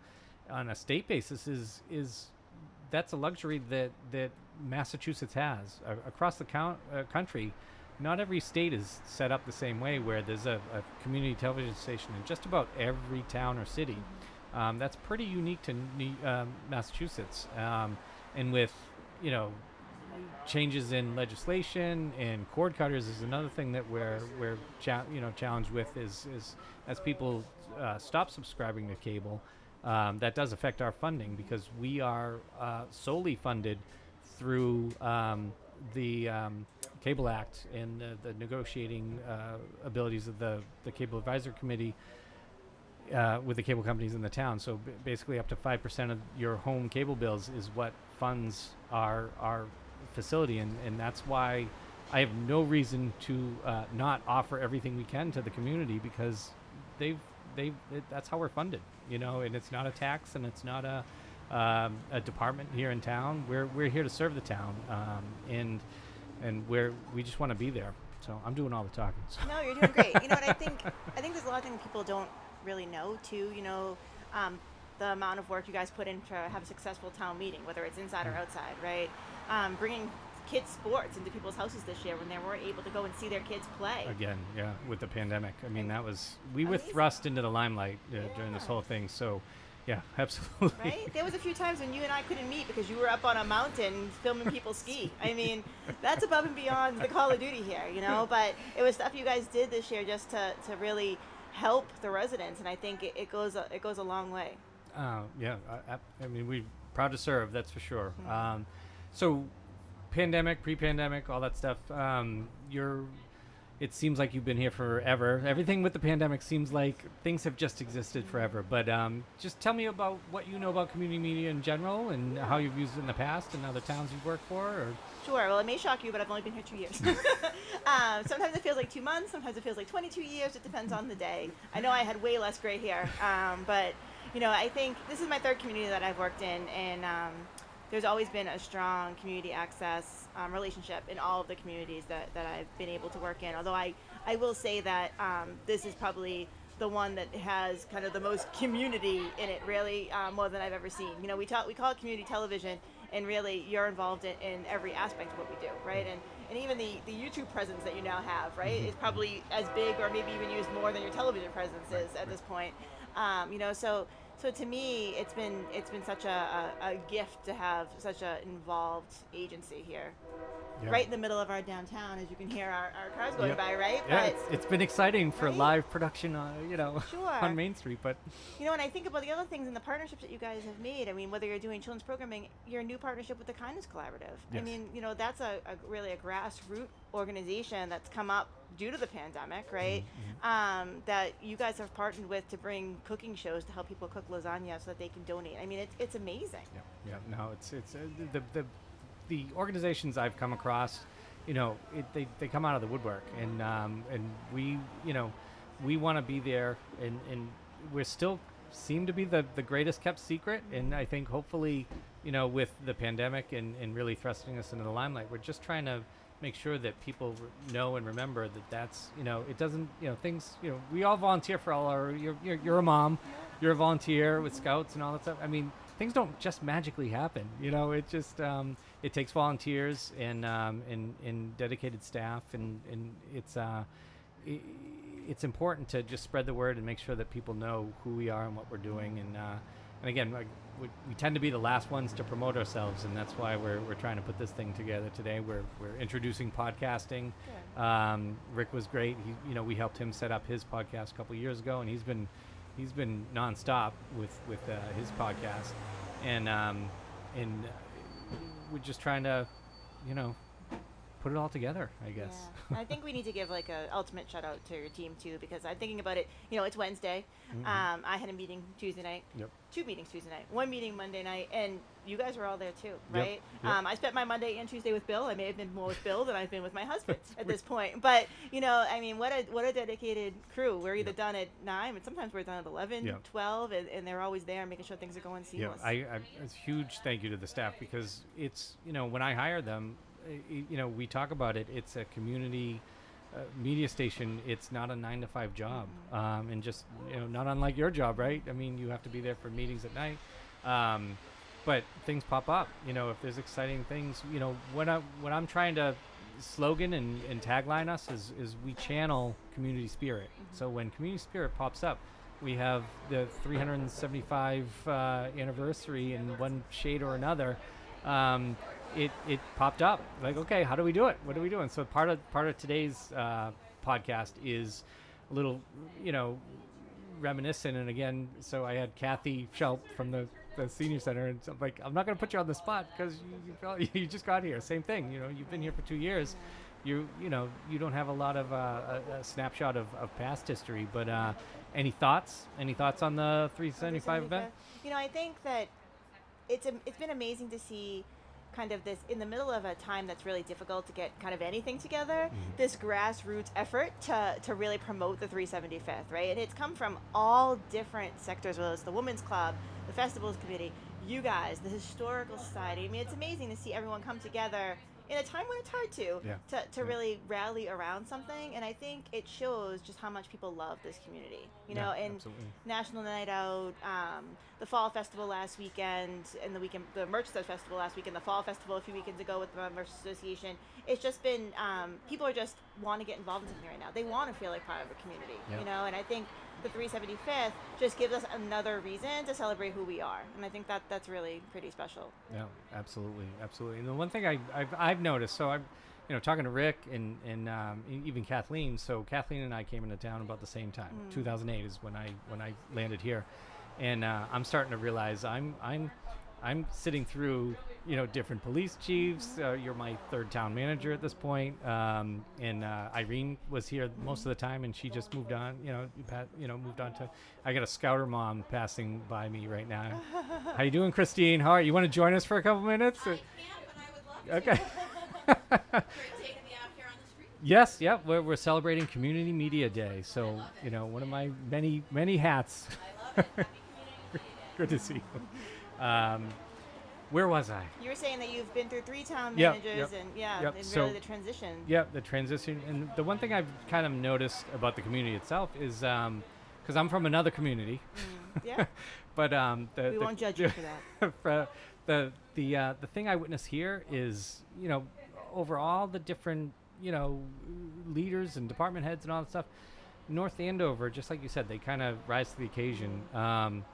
on a state basis is, is that's a luxury that, that Massachusetts has uh, across the count, uh, country. Not every state is set up the same way, where there's a, a community television station in just about every town or city. Um, that's pretty unique to uh, Massachusetts. Um, and with, you know, changes in legislation, and cord cutters is another thing that we're, we're cha you know, challenged with is, is as people uh, stop subscribing to cable, um, that does affect our funding, because we are uh, solely funded through um, the um, Cable Act and the, the negotiating uh, abilities of the, the Cable Advisory Committee uh, with the cable companies in the town. So b basically up to five percent of your home cable bills is what funds our, our facility. And, and that's why I have no reason to uh, not offer everything we can to the community, because they've, they've, it, that's how we're funded, you know, and it's not a tax, and it's not a, um, a department here in town. We're, we're here to serve the town. Um, and And where we just want to be there. So I'm doing all the talking. So. No, you're doing great. You know what, I think I think there's a lot of things people don't really know too. You know, um, the amount of work you guys put in to have a successful town meeting, whether it's inside or outside, right? Um, bringing kids' sports into people's houses this year when they weren't able to go and see their kids play. Again, yeah, with the pandemic. I mean, that was we were Amazing. thrust into the limelight uh, yeah. during this whole thing. So. Yeah, absolutely. Right? There was a few times when you and I couldn't meet because you were up on a mountain filming people ski. I mean, that's above and beyond the Call of Duty here, you know? But it was stuff you guys did this year just to, to really help the residents, and I think it, it goes a, it goes a long way. Uh, yeah, I, I mean, we're proud to serve, that's for sure. Mm-hmm. um, so pandemic, pre-pandemic, all that stuff, um, you're... It seems like you've been here forever. Everything with the pandemic seems like things have just existed forever. But um, just tell me about what you know about community media in general, and how you've used it in the past and other towns you've worked for. Or? Sure. Well, it may shock you, but I've only been here two years. um, sometimes it feels like two months. Sometimes it feels like twenty-two years. It depends on the day. I know I had way less gray hair. Um, but, you know, I think this is my third community that I've worked in. And um, there's always been a strong community access um, relationship in all of the communities that, that I've been able to work in. Although I, I will say that um, this is probably the one that has kind of the most community in it, really, uh, more than I've ever seen. You know, we, talk, we call it community television, and really you're involved in, in every aspect of what we do, right? And, and even the, the YouTube presence that you now have, right, mm-hmm. is probably as big or maybe even used more than your television presence is at this point. Um, you know, so... So to me, it's been it's been such a, a, a gift to have such an involved agency here. yep. right in the middle of our downtown, as you can hear our, our cars going yep. by, right? Yeah, but, it's, it's been exciting for right? live production on, you know, sure. on Main Street. But you know, and I think about the other things and the partnerships that you guys have made. I mean, whether you're doing children's programming, your new partnership with the Kindness Collaborative. Yes. I mean, you know, that's a, a really a grassroots organization that's come up due to the pandemic, right? Mm-hmm. Um, that you guys have partnered with to bring cooking shows to help people cook lasagna so that they can donate. I mean, it's it's amazing. Yeah, yeah. No, it's it's uh, the the the organizations I've come across, you know, it, they they come out of the woodwork, and um, and we, you know, we want to be there, and and we're still seem to be the the greatest kept secret, and I think hopefully, you know, with the pandemic and and really thrusting us into the limelight, we're just trying to make sure that people re- know and remember that that's, you know, it doesn't, you know, things, you know, we all volunteer for all our, you're, you're, you're a mom, you're a volunteer with Scouts and all that stuff. I mean, things don't just magically happen, you know, it just, um, it takes volunteers and, um, and, and dedicated staff, and, and it's, uh, it, it's important to just spread the word and make sure that people know who we are and what we're doing. And, uh, and again, like, we, we tend to be the last ones to promote ourselves, and that's why we're we're trying to put this thing together today. We're we're introducing podcasting. Yeah. Um, Rick was great. He, you know, we helped him set up his podcast a couple of years ago, and he's been he's been nonstop with with uh, his podcast, and um, and we're just trying to, you know, put it all together, I guess. Yeah. I think we need to give like a ultimate shout out to your team too, because I'm thinking about it, you know, it's Wednesday. Mm-hmm. Um, I had a meeting Tuesday night, yep. two meetings Tuesday night, one meeting Monday night, and you guys were all there too, right? Yep. Yep. Um, I spent my Monday and Tuesday with Bill. I may have been more with Bill than I've been with my husband at this point. But, you know, I mean, what a what a dedicated crew. We're either yep. done at nine, and sometimes we're done at eleven, yep. twelve, and, and they're always there making sure things are going seamless. Yeah, I, I, it's huge thank you to the staff, because it's, you know, when I hire them, you know, we talk about it, it's a community uh, media station. It's not a nine to five job. Mm-hmm. Um, and just, you know, not unlike your job, right? I mean, you have to be there for meetings at night. Um, but things pop up, you know, if there's exciting things, you know, what, I, what I'm trying to slogan and, and tagline us is, is we channel community spirit. Mm-hmm. So when community spirit pops up, we have the three hundred seventy-five uh, anniversary in one shade or another. Um, It, it popped up like, okay, how do we do it? What are we doing? So part of part of today's uh, podcast is a little, you know, reminiscent. And again, so I had Kathy Schelp from the, the senior center, and so I'm like, I'm not going to put you on the spot because you, you, you just got here. Same thing, you know, you've been here for two years. You you know, you don't have a lot of uh, a, a snapshot of, of past history, but uh, any thoughts? Any thoughts on the three seventy-five event? You know, I think that it's a, it's been amazing to see. Kind of this in the middle of a time that's really difficult to get kind of anything together, mm-hmm. this grassroots effort to to really promote the three seventy-fifth, right? And it's come from all different sectors, whether it's the Women's Club, the Festivals Committee, you guys, the Historical Society. I mean, it's amazing to see everyone come together in a time when it's hard to, yeah. to, to yeah. really rally around something. And I think it shows just how much people love this community. You yeah, know, and absolutely. National Night Out, um, the Fall Festival last weekend, and the weekend, the Merchandise Festival last weekend, the Fall Festival a few weekends ago with the Merch Association. It's just been, um, people are just want to get involved in something right now. They want to feel like part of a community, yeah. you know, and I think the three seventy-fifth just gives us another reason to celebrate who we are. And I think that that's really pretty special. Yeah, absolutely. Absolutely. And the one thing I, I've, I've noticed, so I'm, you know, talking to Rick and, and um, even Kathleen. So Kathleen and I came into town about the same time. Mm. two thousand eight is when I, when I landed here. And uh, I'm starting to realize I'm, I'm, I'm sitting through, you know, different police chiefs. Uh, you're my third town manager at this point. Um, and uh, Irene was here most of the time, and she just moved on. You know, Pat, you know, moved on to. I got a Scouter mom passing by me right now. How you doing, Christine? How are you? You want to join us for a couple minutes? I can, but I would love okay. to. Okay. We're taking me out here on the street. Yes. Yeah. We're we're celebrating Community Media Day. So you know, one of my many many hats. I love it. Happy Community Media Day. Good to see you. Um, where was I? You were saying that you've been through three town managers yep, yep, and yeah, yep. and really so, the transition. Yeah, the transition. And the one thing I've kind of noticed about the community itself is, um, cause I'm from another community, mm, yeah. but, um, the, we the, won't judge you for that. for the, the, uh, the thing I witness here is, you know, over all the different, you know, leaders and department heads and all that stuff, North Andover, just like you said, they kind of rise to the occasion. Um,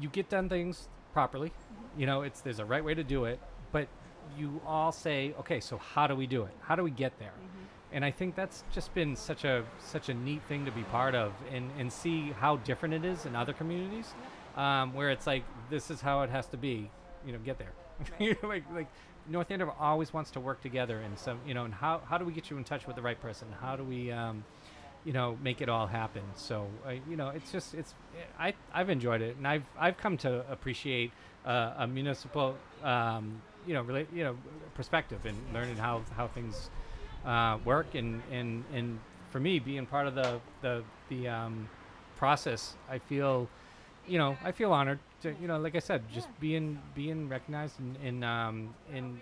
You get done things properly, you know. It's there's a right way to do it, but you all say, okay, so how do we do it? How do we get there? Mm-hmm. And I think that's just been such a such a neat thing to be part of, and, and see how different it is in other communities, yeah. um, where it's like, this is how it has to be, you know, get there. Right. like, like North Andover always wants to work together, and some, you know, and how, how do we get you in touch with the right person? How do we, um, you know, make it all happen? So, uh, you know, it's just, it's, I, I've enjoyed it, and I've, I've come to appreciate uh, a municipal, um, you know, relate, you know, perspective, and learning how, how things uh, work. And, and, and for me, being part of the, the, the um, process, I feel, you know, I feel honored to, you know, like I said, just yeah. being, being recognized, and, and, um, and,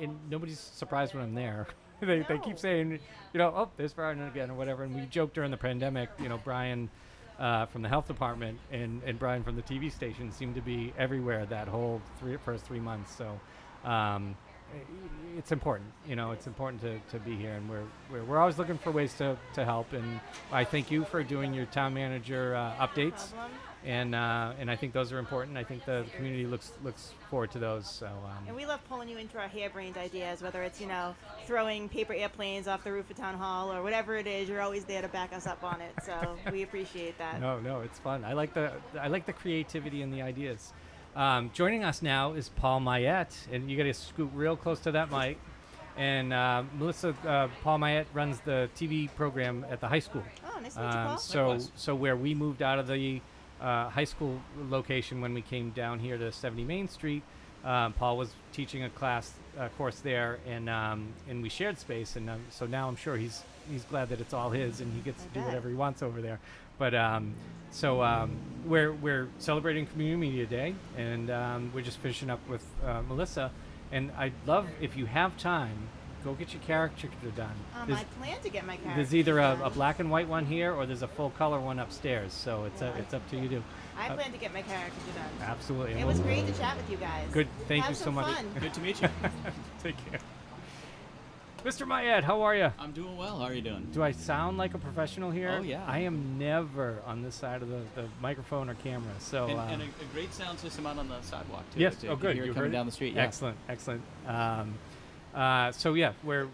and nobody's surprised when I'm there. They, no. they keep saying, you know, oh, there's Brian again, or whatever. And we joked during the pandemic, you know, Brian uh, from the health department and, and Brian from the T V station seemed to be everywhere that whole three, first three months. So um, it's important, you know, it's important to, to be here. And we're, we're we're always looking for ways to, to help. And I thank you for doing your town manager uh, updates. And uh, and I think those are important. I think the, the community looks looks forward to those. So um. And we love pulling you into our harebrained ideas, whether it's, you know, throwing paper airplanes off the roof of town hall or whatever it is. You're always there to back us up on it. So we appreciate that. No, no, it's fun. I like the I like the creativity and the ideas. Um, joining us now is Paul Mayette, and you got to scoot real close to that mic. And uh, Melissa, uh, Paul Mayette runs the T V program at the high school. Oh, nice to meet you, Paul. Um, so Likewise. so where we moved out of the Uh, high school location when we came down here to seventy Main Street, um, Paul was teaching a class uh, course there, and um, and we shared space, and um, so now I'm sure he's he's glad that it's all his, and he gets I to bet. do whatever he wants over there. But um, so um, we're we're celebrating Community Media Day, and um, we're just finishing up with uh, Melissa, and I'd love, if you have time, go get your caricature done. Um, I plan to get my caricature. There's either a, a black and white one here, or there's a full color one upstairs. So it's yeah. a, it's up to you to. I uh, plan to get my caricature done. Absolutely. It was great to chat with you guys. Good. Thank Have you so much. Fun. Good to meet you. Take care. Mister Mayette, how are you? I'm doing well. How are you doing? Do I sound like a professional here? Oh, yeah. I am never on this side of the, the microphone or camera. So And, um, and a, a great sound system out on the sidewalk, too. Yes. To, oh, good. You, you heard it? Down the street. Yeah. Excellent. Excellent. Um, Uh, so yeah, we're,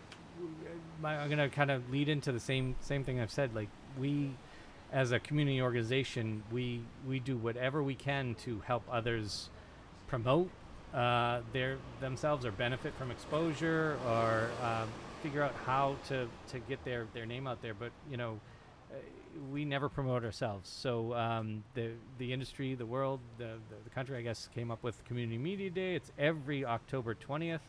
I'm going to kind of lead into the same, same thing I've said. Like, we, as a community organization, we, we do whatever we can to help others promote, uh, their, themselves, or benefit from exposure, or, um, figure out how to, to get their, their name out there. But, you know, we never promote ourselves. So, um, the, the industry, the world, the, the, the country, I guess, came up with Community Media Day. It's every October twentieth.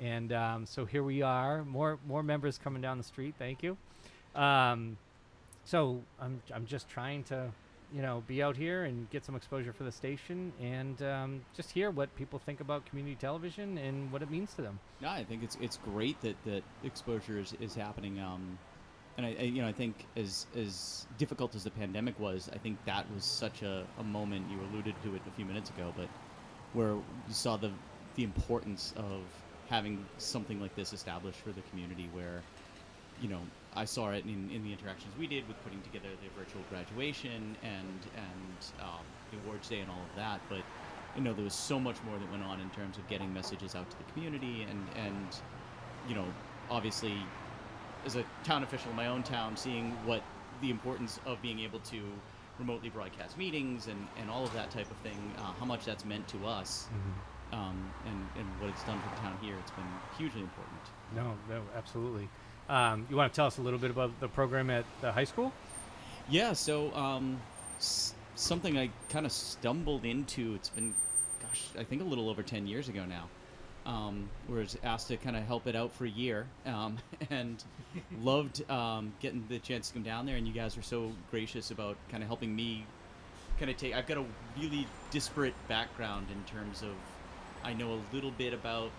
And um, so here we are, more more members coming down the street. Thank you. Um, so I'm I'm just trying to, you know, be out here and get some exposure for the station, and um, just hear what people think about community television and what it means to them. No, I think it's it's great that that exposure is, is happening. Um, and I, I you know I think as as difficult as the pandemic was, I think that was such a, a moment. You alluded to it a few minutes ago, but where you saw the the importance of having something like this established for the community, where, you know, I saw it in, in the interactions we did with putting together the virtual graduation and and um, the awards day and all of that. But, you know, there was so much more that went on in terms of getting messages out to the community, and, and you know, obviously, as a town official in my own town, seeing what the importance of being able to remotely broadcast meetings and, and all of that type of thing, uh, how much that's meant to us. Mm-hmm. Um, and, and what it's done for the town here, it's been hugely important. No, no, absolutely. Um, you want to tell us a little bit about the program at the high school? Yeah, so um, s- something I kind of stumbled into, it's been, gosh, I think a little over ten years ago now, um, where I was asked to kind of help it out for a year, um, and loved um, getting the chance to come down there, and you guys were so gracious about kind of helping me kind of take, I've got a really disparate background in terms of, I know a little bit about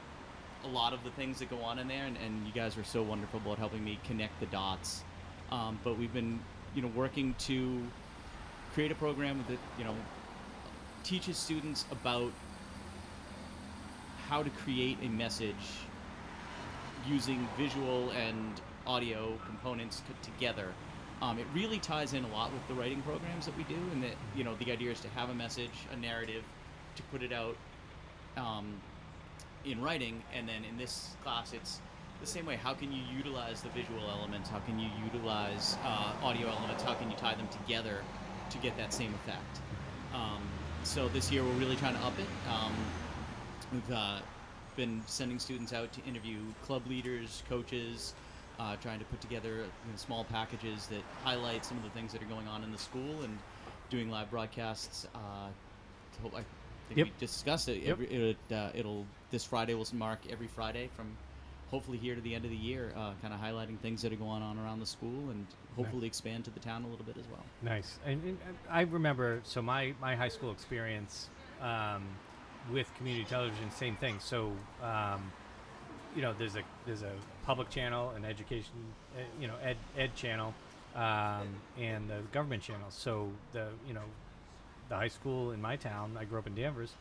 a lot of the things that go on in there, and, and you guys are so wonderful about helping me connect the dots. Um, but we've been, you know, working to create a program that, you know, teaches students about how to create a message using visual and audio components c- together. Um, it really ties in a lot with the writing programs that we do, and that, you know, the idea is to have a message, a narrative, to put it out, Um, in writing, and then in this class it's the same way. How can you utilize the visual elements? How can you utilize uh, audio elements? How can you tie them together to get that same effect? Um, so this year we're really trying to up it. Um, we've uh, been sending students out to interview club leaders, coaches, uh, trying to put together you know, small packages that highlight some of the things that are going on in the school, and doing live broadcasts. Uh, to, I think yep. we discussed it. Yep. Every, it uh, it'll this Friday will mark every Friday from hopefully here to the end of the year, uh, kind of highlighting things that are going on around the school, and hopefully nice. expand to the town a little bit as well. Nice. And, and I remember, so my, my high school experience um, with community television, same thing. So, um, you know, there's a there's a public channel, an education, uh, you know, ed, ed channel, um, and the government channel. So, the you know, the high school in my town, I grew up in Danvers,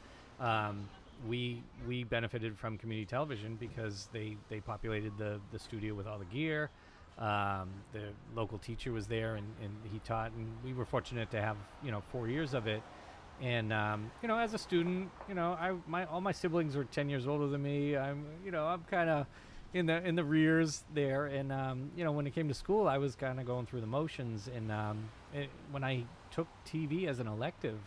um, we we benefited from community television because they they populated the the studio with all the gear. Um the local teacher was there, and, and he taught, and we were fortunate to have you know four years of it. And um you know as a student, you know I my all my siblings were ten years older than me. I'm you know I'm kind of in the in the rears there, and um you know when it came to school, I was kind of going through the motions. And um it, when I took T V as an elective,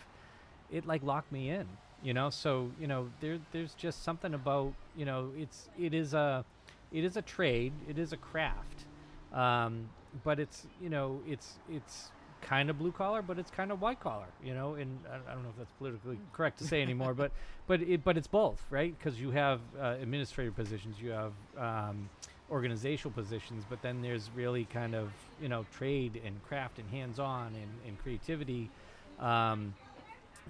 it like locked me in. You know, so, you know, there, there's just something about, you know, it's, it is a, it is a trade, it is a craft, um, but it's, you know, it's, it's kind of blue collar, but it's kind of white collar, you know, and I, I don't know if that's politically correct to say anymore, but, but it, but it's both, right? Because you have uh, administrative positions, you have um, organizational positions, but then there's really kind of, you know, trade and craft and hands-on and, and creativity. Um,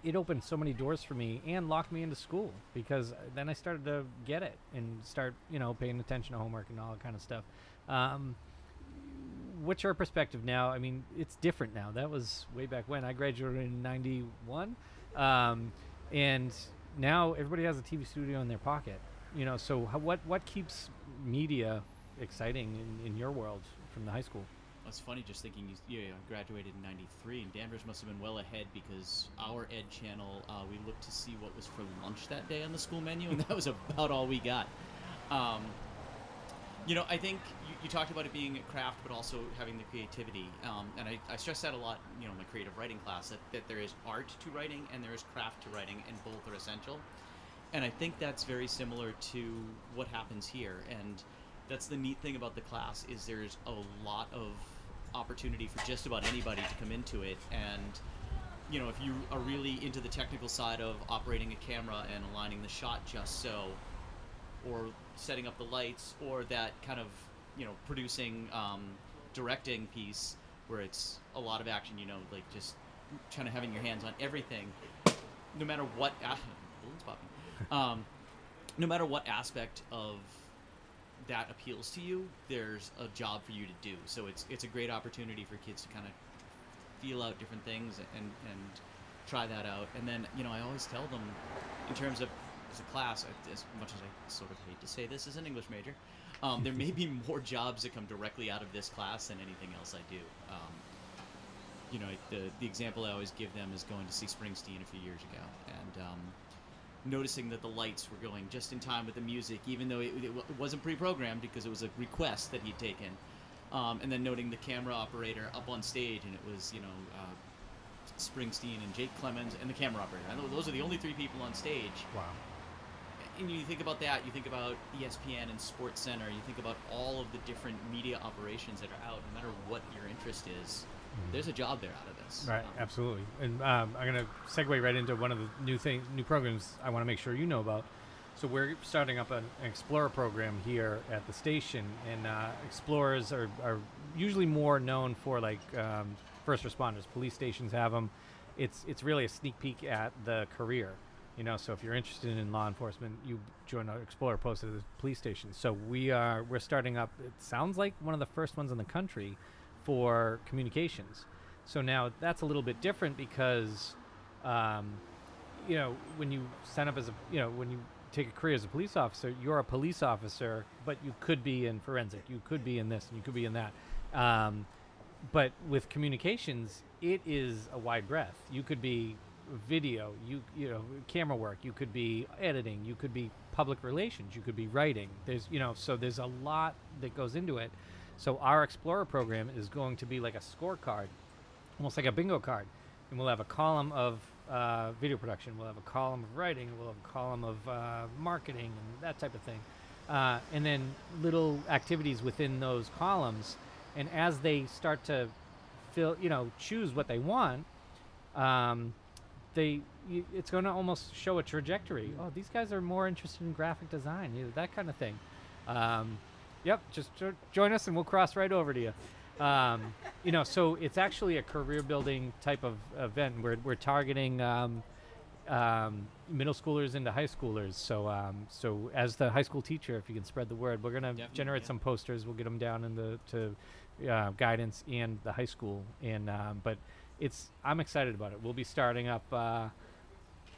It opened so many doors for me and locked me into school, because then I started to get it and start, you know, paying attention to homework and all that kind of stuff. Um, what's your perspective now? I mean, it's different now. That was way back when. I graduated in ninety-one, um, and now everybody has a T V studio in their pocket. You know, so how, what what keeps media exciting in, in your world from the high school? It's funny just thinking you, you know, graduated in ninety-three, and Danvers must have been well ahead, because our ed channel, uh, we looked to see what was for lunch that day on the school menu, and that was about all we got. Um, you know, I think you, you talked about it being a craft, but also having the creativity. Um, and I, I stress that a lot, you know, in my creative writing class, that, that there is art to writing and there is craft to writing, and both are essential. And I think that's very similar to what happens here. And that's the neat thing about the class, is there's a lot of opportunity for just about anybody to come into it. And you know if you are really into the technical side of operating a camera and aligning the shot just so, or setting up the lights, or that kind of you know producing, um, directing piece where it's a lot of action, you know like just kind of having your hands on everything, no matter what a- balloons popping. Um, no matter what aspect of that appeals to you, there's a job for you to do. So it's it's a great opportunity for kids to kind of feel out different things and and try that out. And then you know I always tell them, in terms of as a class, as much as I sort of hate to say this as an English major, um, there may be more jobs that come directly out of this class than anything else I do. Um, you know the the example I always give them is going to see Springsteen a few years ago, and um, noticing that the lights were going just in time with the music, even though it, it, w- it wasn't pre-programmed, because it was a request that he'd taken. Um, and then noting the camera operator up on stage, and it was, you know, uh, Springsteen and Jake Clemons and the camera operator. I know those are the only three people on stage. Wow. And you think about that, you think about E S P N and Sports Center, you think about all of the different media operations that are out, no matter what your interest is. There's a job there out of this. Right, um, absolutely. And um, I'm going to segue right into one of the new things, new programs I want to make sure you know about. So we're starting up an, an Explorer program here at the station. And uh, Explorers are, are usually more known for like um, first responders. Police stations have them. It's, it's really a sneak peek at the career. You know, so if you're interested in law enforcement, you join our Explorer post at the police station. So we are, we're starting up, it sounds like one of the first ones in the country, for communications. So now that's a little bit different, because um, you know when you sign up as a you know when you take a career as a police officer, you're a police officer, but you could be in forensic, you could be in this, and you could be in that. Um, but with communications, it is a wide breadth. You could be video, you you know, camera work, you could be editing, you could be public relations, you could be writing. There's, you know, so there's a lot that goes into it. So our Explorer program is going to be like a scorecard, almost like a bingo card. And we'll have a column of uh, video production, we'll have a column of writing, we'll have a column of uh, marketing and that type of thing. Uh, and then little activities within those columns. And as they start to fill, you know, choose what they want, um, they y it's going to almost show a trajectory. Oh, these guys are more interested in graphic design, you know, that kind of thing. Um, yep, just jo join us and we'll cross right over to you. Um, you know, so it's actually a career-building type of event. We're we're targeting um, um, middle schoolers into high schoolers. So um, so as the high school teacher, if you can spread the word, we're gonna Definitely, generate yeah. some posters. We'll get them down in the to uh, guidance and the high school. And um, but it's I'm excited about it. We'll be starting up. Uh,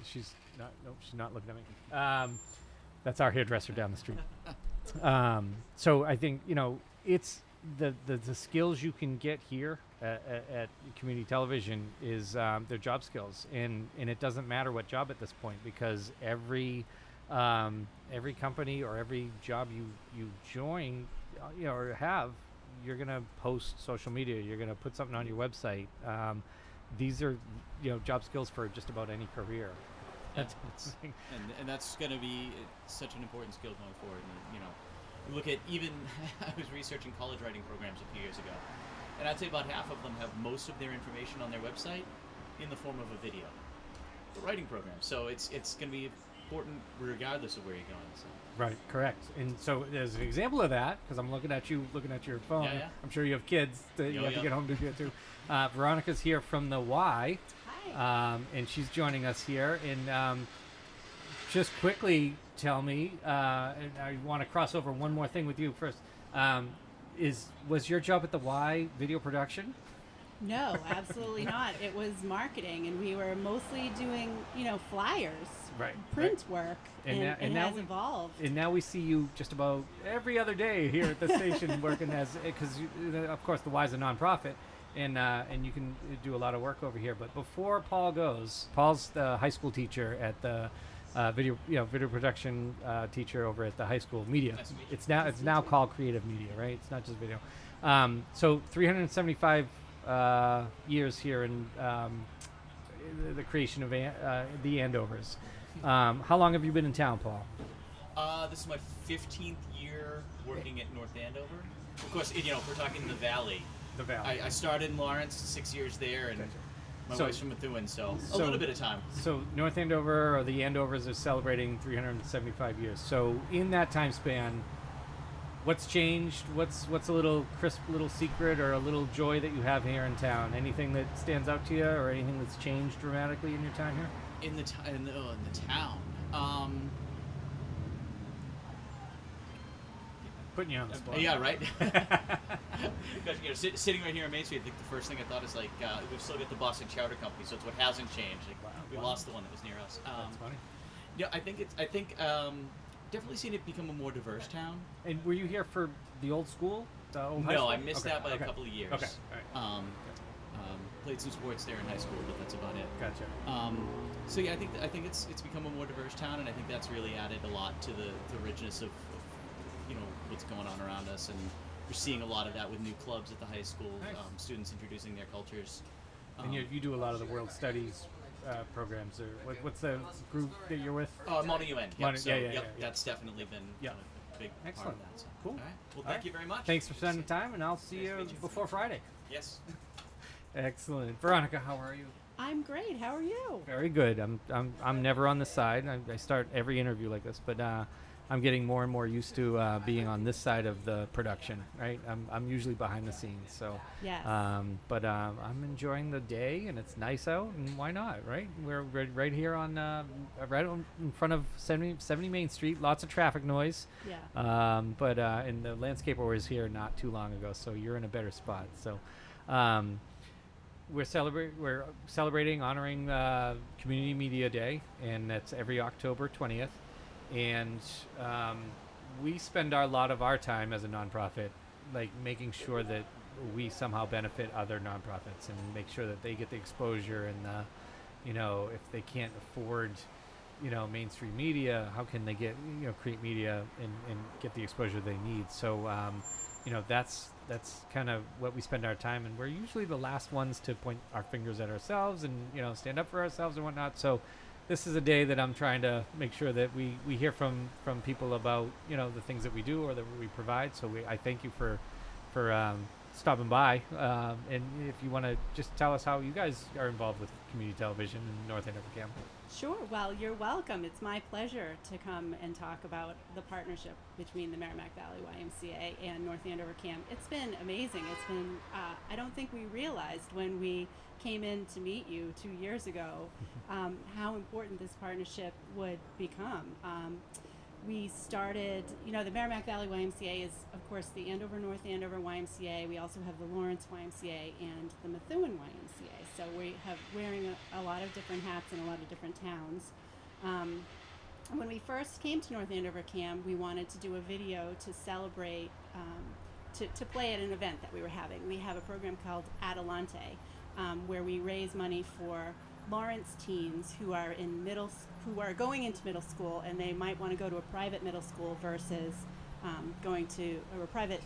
she's not. Nope, she's not looking at me. Um, that's our hairdresser down the street. um, so I think you know it's. The, the the skills you can get here at, at, at community television is um, their job skills, and and it doesn't matter what job at this point, because every um, every company or every job you you join, you know, or have, you're gonna post social media, you're gonna put something on your website. Um, these are, you know, job skills for just about any career. Yeah, that's that's and and that's gonna be such an important skill going forward, and, you know. Look at even, I was researching college writing programs a few years ago, and I'd say about half of them have most of their information on their website in the form of a video. The writing program, so it's it's going to be important regardless of where you're going. So. Right, correct. And so as an example of that, because I'm looking at you, looking at your phone, yeah, yeah. I'm sure you have kids that yo, you have yo. to get home to get to. Uh, Veronica's here from the Y, Hi. Um, and she's joining us here, and um, just quickly, tell me, uh, and I want to cross over one more thing with you first. Um, is was your job at the Y video production? No, absolutely not. It was marketing, and we were mostly doing, you know, flyers, right, print right. work, and, and, now, and it now has we, evolved. And now we see you just about every other day here at the station working as, because of course the Y is a nonprofit, and uh, and you can do a lot of work over here. But before Paul goes, Paul's the high school teacher at the. Uh, video, you know, video production uh, teacher over at the high school of media. Nice it's now it's now called creative media, right? It's not just video. Um, so three hundred seventy-five uh, years here in um, the, the creation of An uh, the Andovers. Um, how long have you been in town, Paul? Uh, this is my fifteenth year working at North Andover. Of course, you know, if we're talking the Valley. The Valley. I, I started in Lawrence, six years there, and. Gotcha. My so, wife's from Methuen, so, so a little bit of time. So North Andover, or the Andovers, are celebrating three hundred seventy-five years. So in that time span, what's changed? What's what's a little crisp little secret or a little joy that you have here in town? Anything that stands out to you or anything that's changed dramatically in your time here? In the, in the, oh, in the town. Um, Putting you on the spot. Yeah, right? You know, sit, sitting right here on Main Street, I think the first thing I thought is, like, uh, we've still got the Boston Chowder Company, so it's what hasn't changed. Like, wow, we wow. lost the one that was near us. Um, That's funny. Yeah, I think it's, I think, um, definitely seen it become a more diverse town. And were you here for the old school? The old no, high school? I missed okay. that by okay. a couple of years. Okay, all right. Um, um, played some sports there in high school, but that's about it. Gotcha. Um, so, yeah, I think, th I think it's, it's become a more diverse town, and I think that's really added a lot to the, the richness of, you know, what's going on around us, and we're seeing a lot of that with new clubs at the high school, nice. um, students introducing their cultures. Um, and you, you do a lot of the world studies uh, programs, or what, what's the group that you're with? Uh, Methuen, yep. Methuen, so, yeah, yeah, yep, yeah, yeah. That's definitely been yeah. a big Excellent. part of that. So. Cool. All right. Well, thank right. you very much. Thanks for spending time, and I'll see nice you, you before Friday. Yes. Excellent. Veronica, how are you? I'm great. How are you? Very good. I'm, I'm, I'm never on the side. I, I start every interview like this, but... Uh, I'm getting more and more used to uh, being on this side of the production, right? I'm, I'm usually behind the scenes, so. Yes. Um, but um, I'm enjoying the day, and it's nice out, and why not, right? We're right, right here on, uh, right on in front of seventy, seventy Main Street, lots of traffic noise. Yeah. Um, but, uh, and the landscaper was here not too long ago, so you're in a better spot, so. Um, We're, celebra we're celebrating, honoring uh, Community Media Day, and that's every October twentieth. And um, we spend our lot of our time as a nonprofit, like making sure that we somehow benefit other nonprofits and make sure that they get the exposure and the, you know, if they can't afford, you know, mainstream media, how can they get, you know, create media and, and get the exposure they need? So, um, you know, that's that's kind of what we spend our time, and we're usually the last ones to point our fingers at ourselves and, you know, stand up for ourselves and whatnot. So this is a day that I'm trying to make sure that we, we hear from, from people about, you know, the things that we do or that we provide. So we, I thank you for, for um, stopping by. Um, and if you want to just tell us how you guys are involved with community television in North Andover Camp. Sure. Well, you're welcome. It's my pleasure to come and talk about the partnership between the Merrimack Valley Y M C A and North Andover Camp. It's been amazing. It's been, uh, I don't think we realized when we came in to meet you two years ago um, how important this partnership would become. Um, we started, you know, the Merrimack Valley Y M C A is, of course, the Andover North Andover Y M C A. We also have the Lawrence Y M C A and the Methuen Y M C A. So we have wearing a, a lot of different hats in a lot of different towns. Um, when we first came to North Andover Cam, we wanted to do a video to celebrate, um, to, to play at an event that we were having. We have a program called Adelante, um, where we raise money for Lawrence teens who are in middle, who are going into middle school, and they might want to go to a private middle school versus um, going to or a private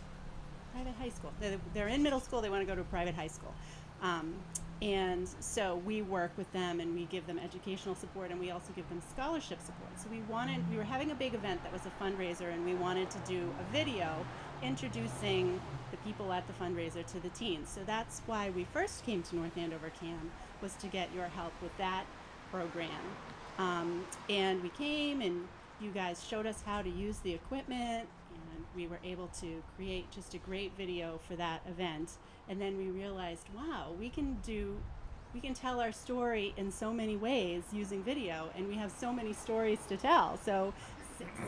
private high school. They're, they're in middle school, they want to go to a private high school, um, and so we work with them and we give them educational support, and we also give them scholarship support. So we wanted, we were having a big event that was a fundraiser, and we wanted to do a video introducing the people at the fundraiser to the teens. So that's why we first came to North Andover Cam, was to get your help with that program. Um, and we came and you guys showed us how to use the equipment, and we were able to create just a great video for that event. And then we realized, wow, we can do, we can tell our story in so many ways using video, and we have so many stories to tell. So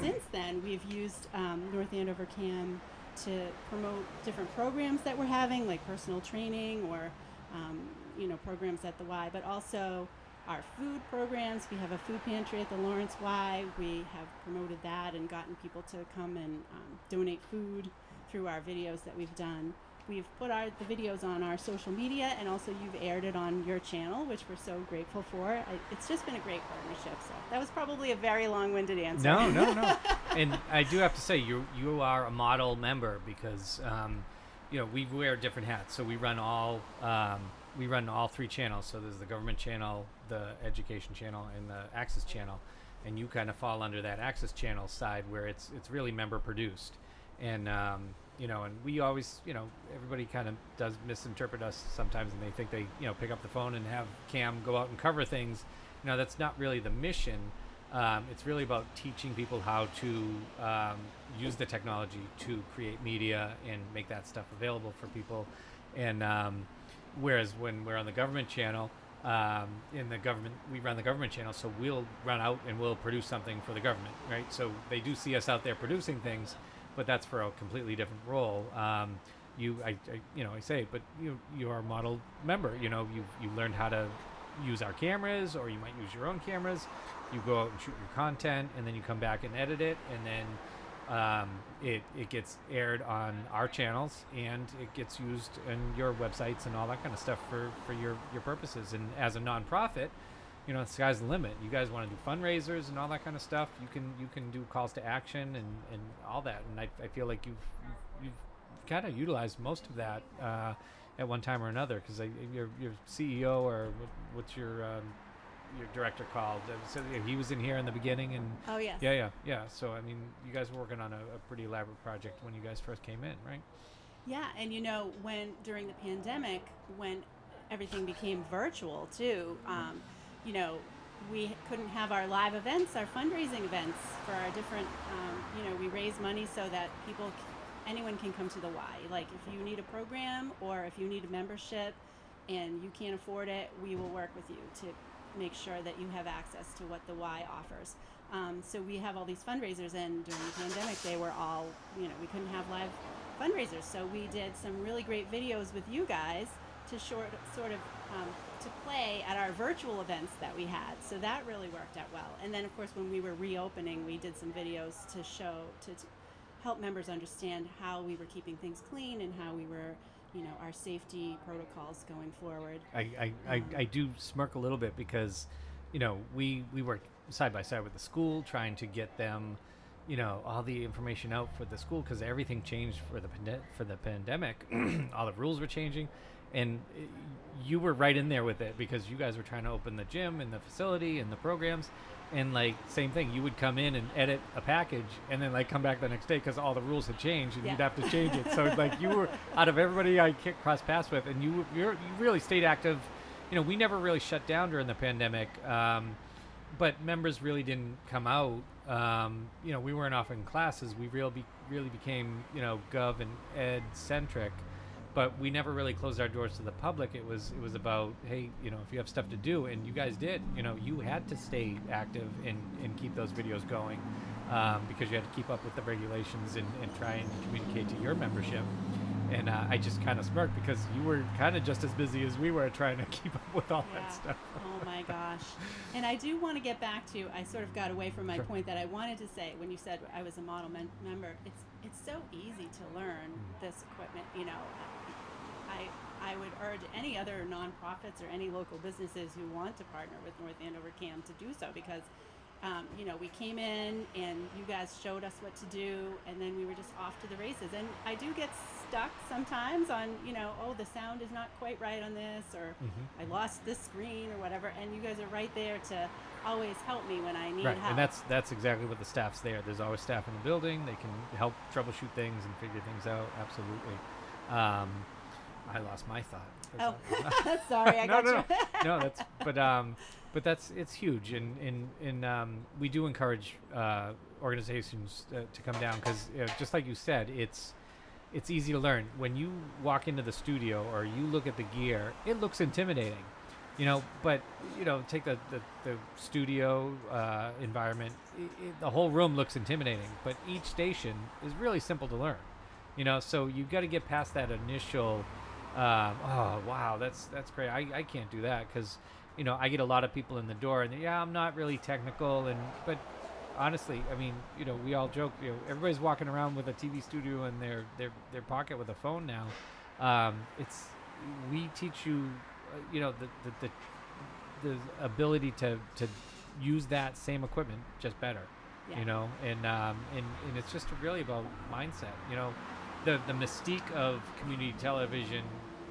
since then, we've used um, North Andover Cam to promote different programs that we're having, like personal training or um, you know, programs at the Y, but also our food programs. We have a food pantry at the Lawrence Y. We have promoted that and gotten people to come and um, donate food through our videos that we've done. We've put our, the videos on our social media, and also you've aired it on your channel, which we're so grateful for. I, it's just been a great partnership. So that was probably a very long-winded answer. No, no, no. And I do have to say, you you are a model member, because um, you know, we wear different hats. So we run all um, we run all three channels. So there's the government channel, the education channel, and the access channel. And you kind of fall under that access channel side, where it's it's really member produced, and um, you know, and we always, you know, everybody kind of does misinterpret us sometimes, and they think they, you know, pick up the phone and have Cam go out and cover things. You know, that's not really the mission. Um, it's really about teaching people how to um, use the technology to create media and make that stuff available for people. And um, whereas when we're on the government channel, um, in the government, we run the government channel, so we'll run out and we'll produce something for the government, right? So they do see us out there producing things, but that's for a completely different role. Um, you, I, I, you know, I say, but you, you are a model member. You know, you you learned how to use our cameras, or you might use your own cameras. You go out and shoot your content, and then you come back and edit it, and then um, it it gets aired on our channels, and it gets used in your websites and all that kind of stuff for for your your purposes. And as a nonprofit, you know, the sky's the limit. You guys want to do fundraisers and all that kind of stuff, you can you can do calls to action and, and all that. And I, I feel like you've, you've kind of utilized most of that uh, at one time or another, because your, your C E O, or what, what's your um, your director called? So he was in here in the beginning. And oh, yes. Yeah, yeah, yeah. So, I mean, you guys were working on a, a pretty elaborate project when you guys first came in, right? Yeah, and, you know, when during the pandemic, when everything became virtual, too, um, you know, we couldn't have our live events, our fundraising events for our different, um, you know, we raise money so that people, anyone can come to the Y. Like if you need a program or if you need a membership and you can't afford it, we will work with you to make sure that you have access to what the Y offers. Um, so we have all these fundraisers, and during the pandemic, they were all, you know, we couldn't have live fundraisers. So we did some really great videos with you guys to short, sort of, um, to play at our virtual events that we had. So that really worked out well. And then of course, when we were reopening, we did some videos to show, to, to help members understand how we were keeping things clean and how we were you know, our safety protocols going forward. I, I, um, I, I do smirk a little bit because, you know, we, we worked side by side with the school trying to get them, you know, all the information out for the school because everything changed for the pande- for the pandemic. All the rules were changing, and you were right in there with it because you guys were trying to open the gym and the facility and the programs. And like, same thing, you would come in and edit a package and then like come back the next day because all the rules had changed and yeah. you'd have to change it. So like, you were out of everybody I kicked cross paths with, and you you're, you really stayed active. You know, we never really shut down during the pandemic, um, but members really didn't come out. Um, you know, we weren't off in classes. We real be, really became, you know, gov and ed centric, but we never really closed our doors to the public. It was, it was about, hey, you know, if you have stuff to do, and you guys did, you know, you had to stay active and, and keep those videos going, um, because you had to keep up with the regulations and, and try and communicate to your membership. And uh, I just kind of smirked because you were kind of just as busy as we were trying to keep up with all yeah. that stuff. Oh my gosh. And I do want to get back to, I sort of got away from my sure. point that I wanted to say when you said I was a model men- member. It's it's so easy to learn this equipment. You know, I I would urge any other nonprofits or any local businesses who want to partner with North Andover C A M to do so, because Um, you know, we came in and you guys showed us what to do, and then we were just off to the races. And I do get stuck sometimes on, you know, oh, the sound is not quite right on this, or mm-hmm. I lost this screen or whatever. And you guys are right there to always help me when I need right. help. And that's that's exactly what the staff's there. There's always staff in the building. They can help troubleshoot things and figure things out. Absolutely. Um, I lost my thought. Oh, sorry. I no, got no, you. no, no, that's, but, um, but that's, it's huge. And, and, and, um, we do encourage, uh, organizations uh, to come down because uh, just like you said, it's, it's easy to learn. When you walk into the studio or you look at the gear, it looks intimidating, you know, but you know, take the, the, the studio, uh, environment, it, it, the whole room looks intimidating, but each station is really simple to learn, you know? So you've got to get past that initial, Um, oh wow, that's that's great. I, I can't do that because, you know, I get a lot of people in the door and yeah, I'm not really technical, and but honestly, I mean, you know, we all joke. You know, everybody's walking around with a T V studio in their their their pocket with a phone now. Um, it's we teach you, uh, you know, the the, the the ability to to use that same equipment just better, yeah. you know, and um and, and it's just really about mindset, you know. The, the mystique of community television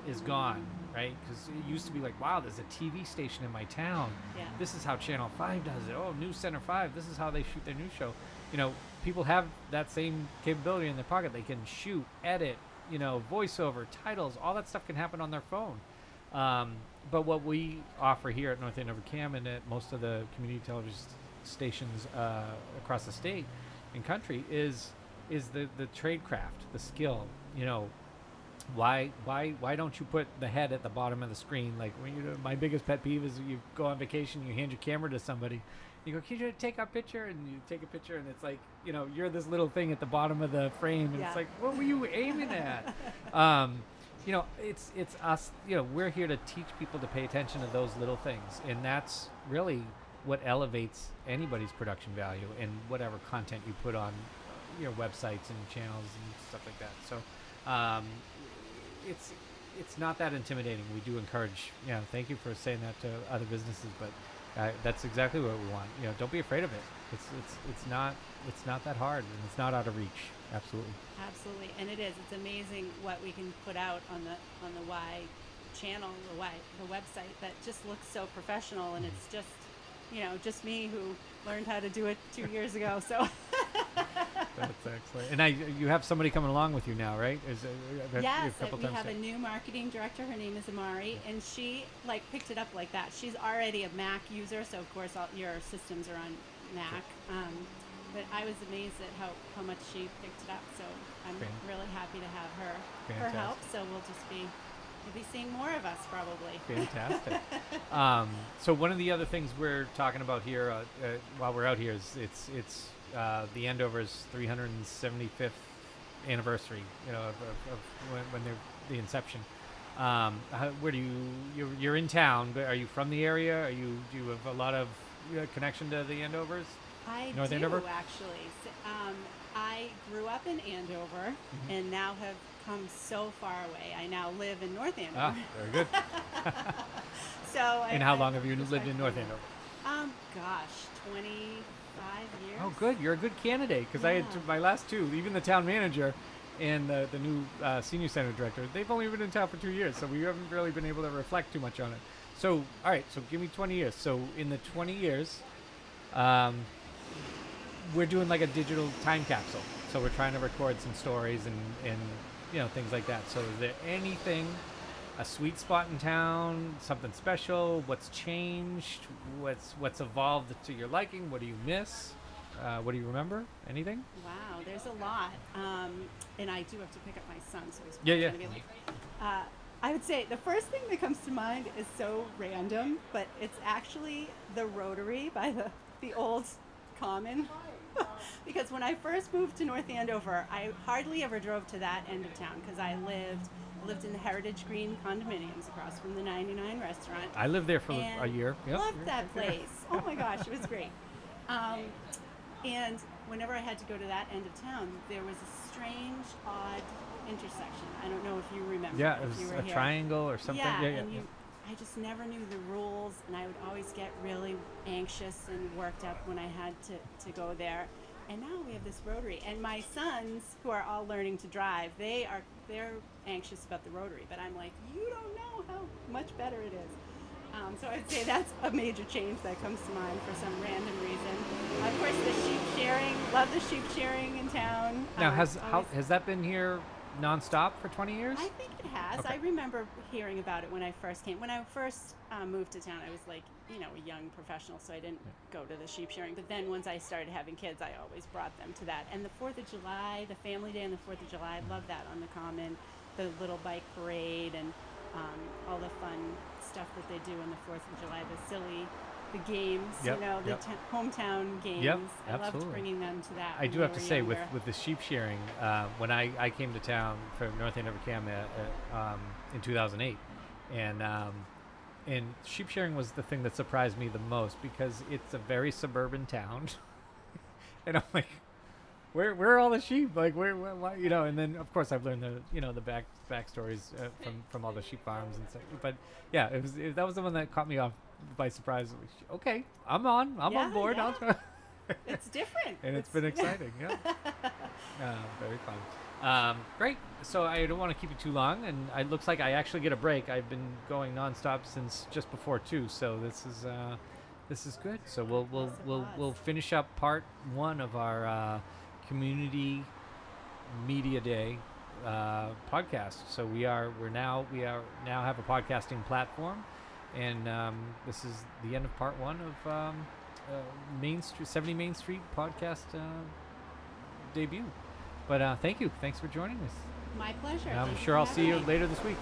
is gone, right? Because it used to be like, wow, there's a T V station in my town. Yeah. This is how Channel five does it. Oh, News Center five, this is how they shoot their news show. You know, people have that same capability in their pocket. They can shoot, edit, you know, voiceover, titles, all that stuff can happen on their phone. Um, but what we offer here at North Andover C A M and at most of the community television stations uh, across the state and country is... is the the trade craft, the skill. You know, why why why don't you put the head at the bottom of the screen? Like, when you, my biggest pet peeve is you go on vacation, you hand your camera to somebody, you go, can you take our picture? And you take a picture, and it's like, you know, you're this little thing at the bottom of the frame, and yeah. it's like, what were you aiming at? um you know, it's it's us. You know, we're here to teach people to pay attention to those little things, and that's really what elevates anybody's production value in whatever content you put on your websites and channels and stuff like that. So um it's it's not that intimidating. We do encourage, you know, thank you for saying that to other businesses, but uh, that's exactly what we want. You know, don't be afraid of it. It's it's it's not it's not that hard, and it's not out of reach. Absolutely. Absolutely. And it is. It's amazing what we can put out on the on the Y channel, the Y the website that just looks so professional, and mm-hmm. it's just, you know, just me who learned how to do it two years ago. So that's excellent. And I, you have somebody coming along with you now, right? Is uh, yes, a we have there. a new marketing director. Her name is Amari, yeah. and she like picked it up like that. She's already a Mac user, so of course all your systems are on Mac. Um, but I was amazed at how, how much she picked it up. So I'm Fantastic. really happy to have her Fantastic. her help. So we'll just be we'll be seeing more of us probably. Fantastic. um, so one of the other things we're talking about here uh, uh, while we're out here is it's it's. Uh, the Andover's three hundred seventy-fifth anniversary, you know, of, of, of when, when they're the inception. Um, how, where do you, you're, you're in town, but are you from the area? Are you, do you have a lot of you know, connection to the Andovers? I North do, Andover? Actually. Um, I grew up in Andover mm-hmm. and now have come so far away. I now live in North Andover. Ah, very good. So. And I, how I, long have you lived in North Andover? Um, gosh, twenty-five years. Oh, good. You're a good candidate because yeah. I had t- my last two, even the town manager and the, the new uh, senior center director, they've only been in town for two years, so we haven't really been able to reflect too much on it. So, all right, so give me twenty years. So in the twenty years, um, we're doing like a digital time capsule. So we're trying to record some stories and, and, you know, things like that. So is there anything, a sweet spot in town, something special, what's changed, what's what's evolved to your liking, what do you miss? Uh, what do you remember? Anything? Wow, there's a lot. Um, and I do have to pick up my son, so he's probably yeah, yeah. going to be late. Uh, I would say the first thing that comes to mind is so random, but it's actually the Rotary by the, the old common. Because when I first moved to North Andover, I hardly ever drove to that end of town because I lived lived in the Heritage Green condominiums across from the ninety-nine restaurant. I lived there for a year. Yep. Loved that place. Oh my gosh, it was great. Um, And whenever I had to go to that end of town, there was a strange, odd intersection. I don't know if you remember. Yeah, it was you were a here. triangle or something. Yeah, yeah, yeah, and yeah. You, I just never knew the rules, and I would always get really anxious and worked up when I had to, to go there. And now we have this Rotary. And my sons, who are all learning to drive, they are they're anxious about the Rotary. But I'm like, you don't know how much better it is. Um, so I'd say that's a major change that comes to mind for some random reason. Of course, the sheep shearing. Love the sheep shearing in town. Now, um, has how, has that been here nonstop for twenty years? I think it has. Okay. I remember hearing about it when I first came. When I first uh, moved to town, I was like, you know, a young professional, so I didn't go to the sheep shearing. But then once I started having kids, I always brought them to that. And the fourth of July, the family day on the fourth of July, I love that on the common, the little bike parade and um, all the fun stuff that they do on the fourth of July, the silly, the games, yep, you know, the yep. t- hometown games. Yep, I loved bringing them to that. I do have to say younger. with with the sheep shearing, uh, when I, I came to town from North Andover Cam at, at, um, in two thousand eight, and um, and sheep shearing was the thing that surprised me the most because it's a very suburban town, and I'm like, Where where are all the sheep? Like where, where why, you know? And then of course I've learned the you know the back backstories uh, from from all the sheep farms and stuff. But yeah, it was it, that was the one that caught me off by surprise. Okay, I'm on. I'm yeah, on board. Yeah. I'll try. It's different. And it's, it's been exciting. Yeah. uh, very fun. Um, great. So I don't want to keep you too long, and it looks like I actually get a break. I've been going nonstop since just before two. So this is uh, this is good. So we'll we'll we'll we'll finish up part one of our. Uh, Community Media Day uh, podcast. So we are we're now we are now have a podcasting platform, and um, this is the end of part one of um, uh, Main Street seventy Main Street podcast uh, debut. But uh, thank you, thanks for joining us. My pleasure. I'm Thanks sure I'll see you me. later this week.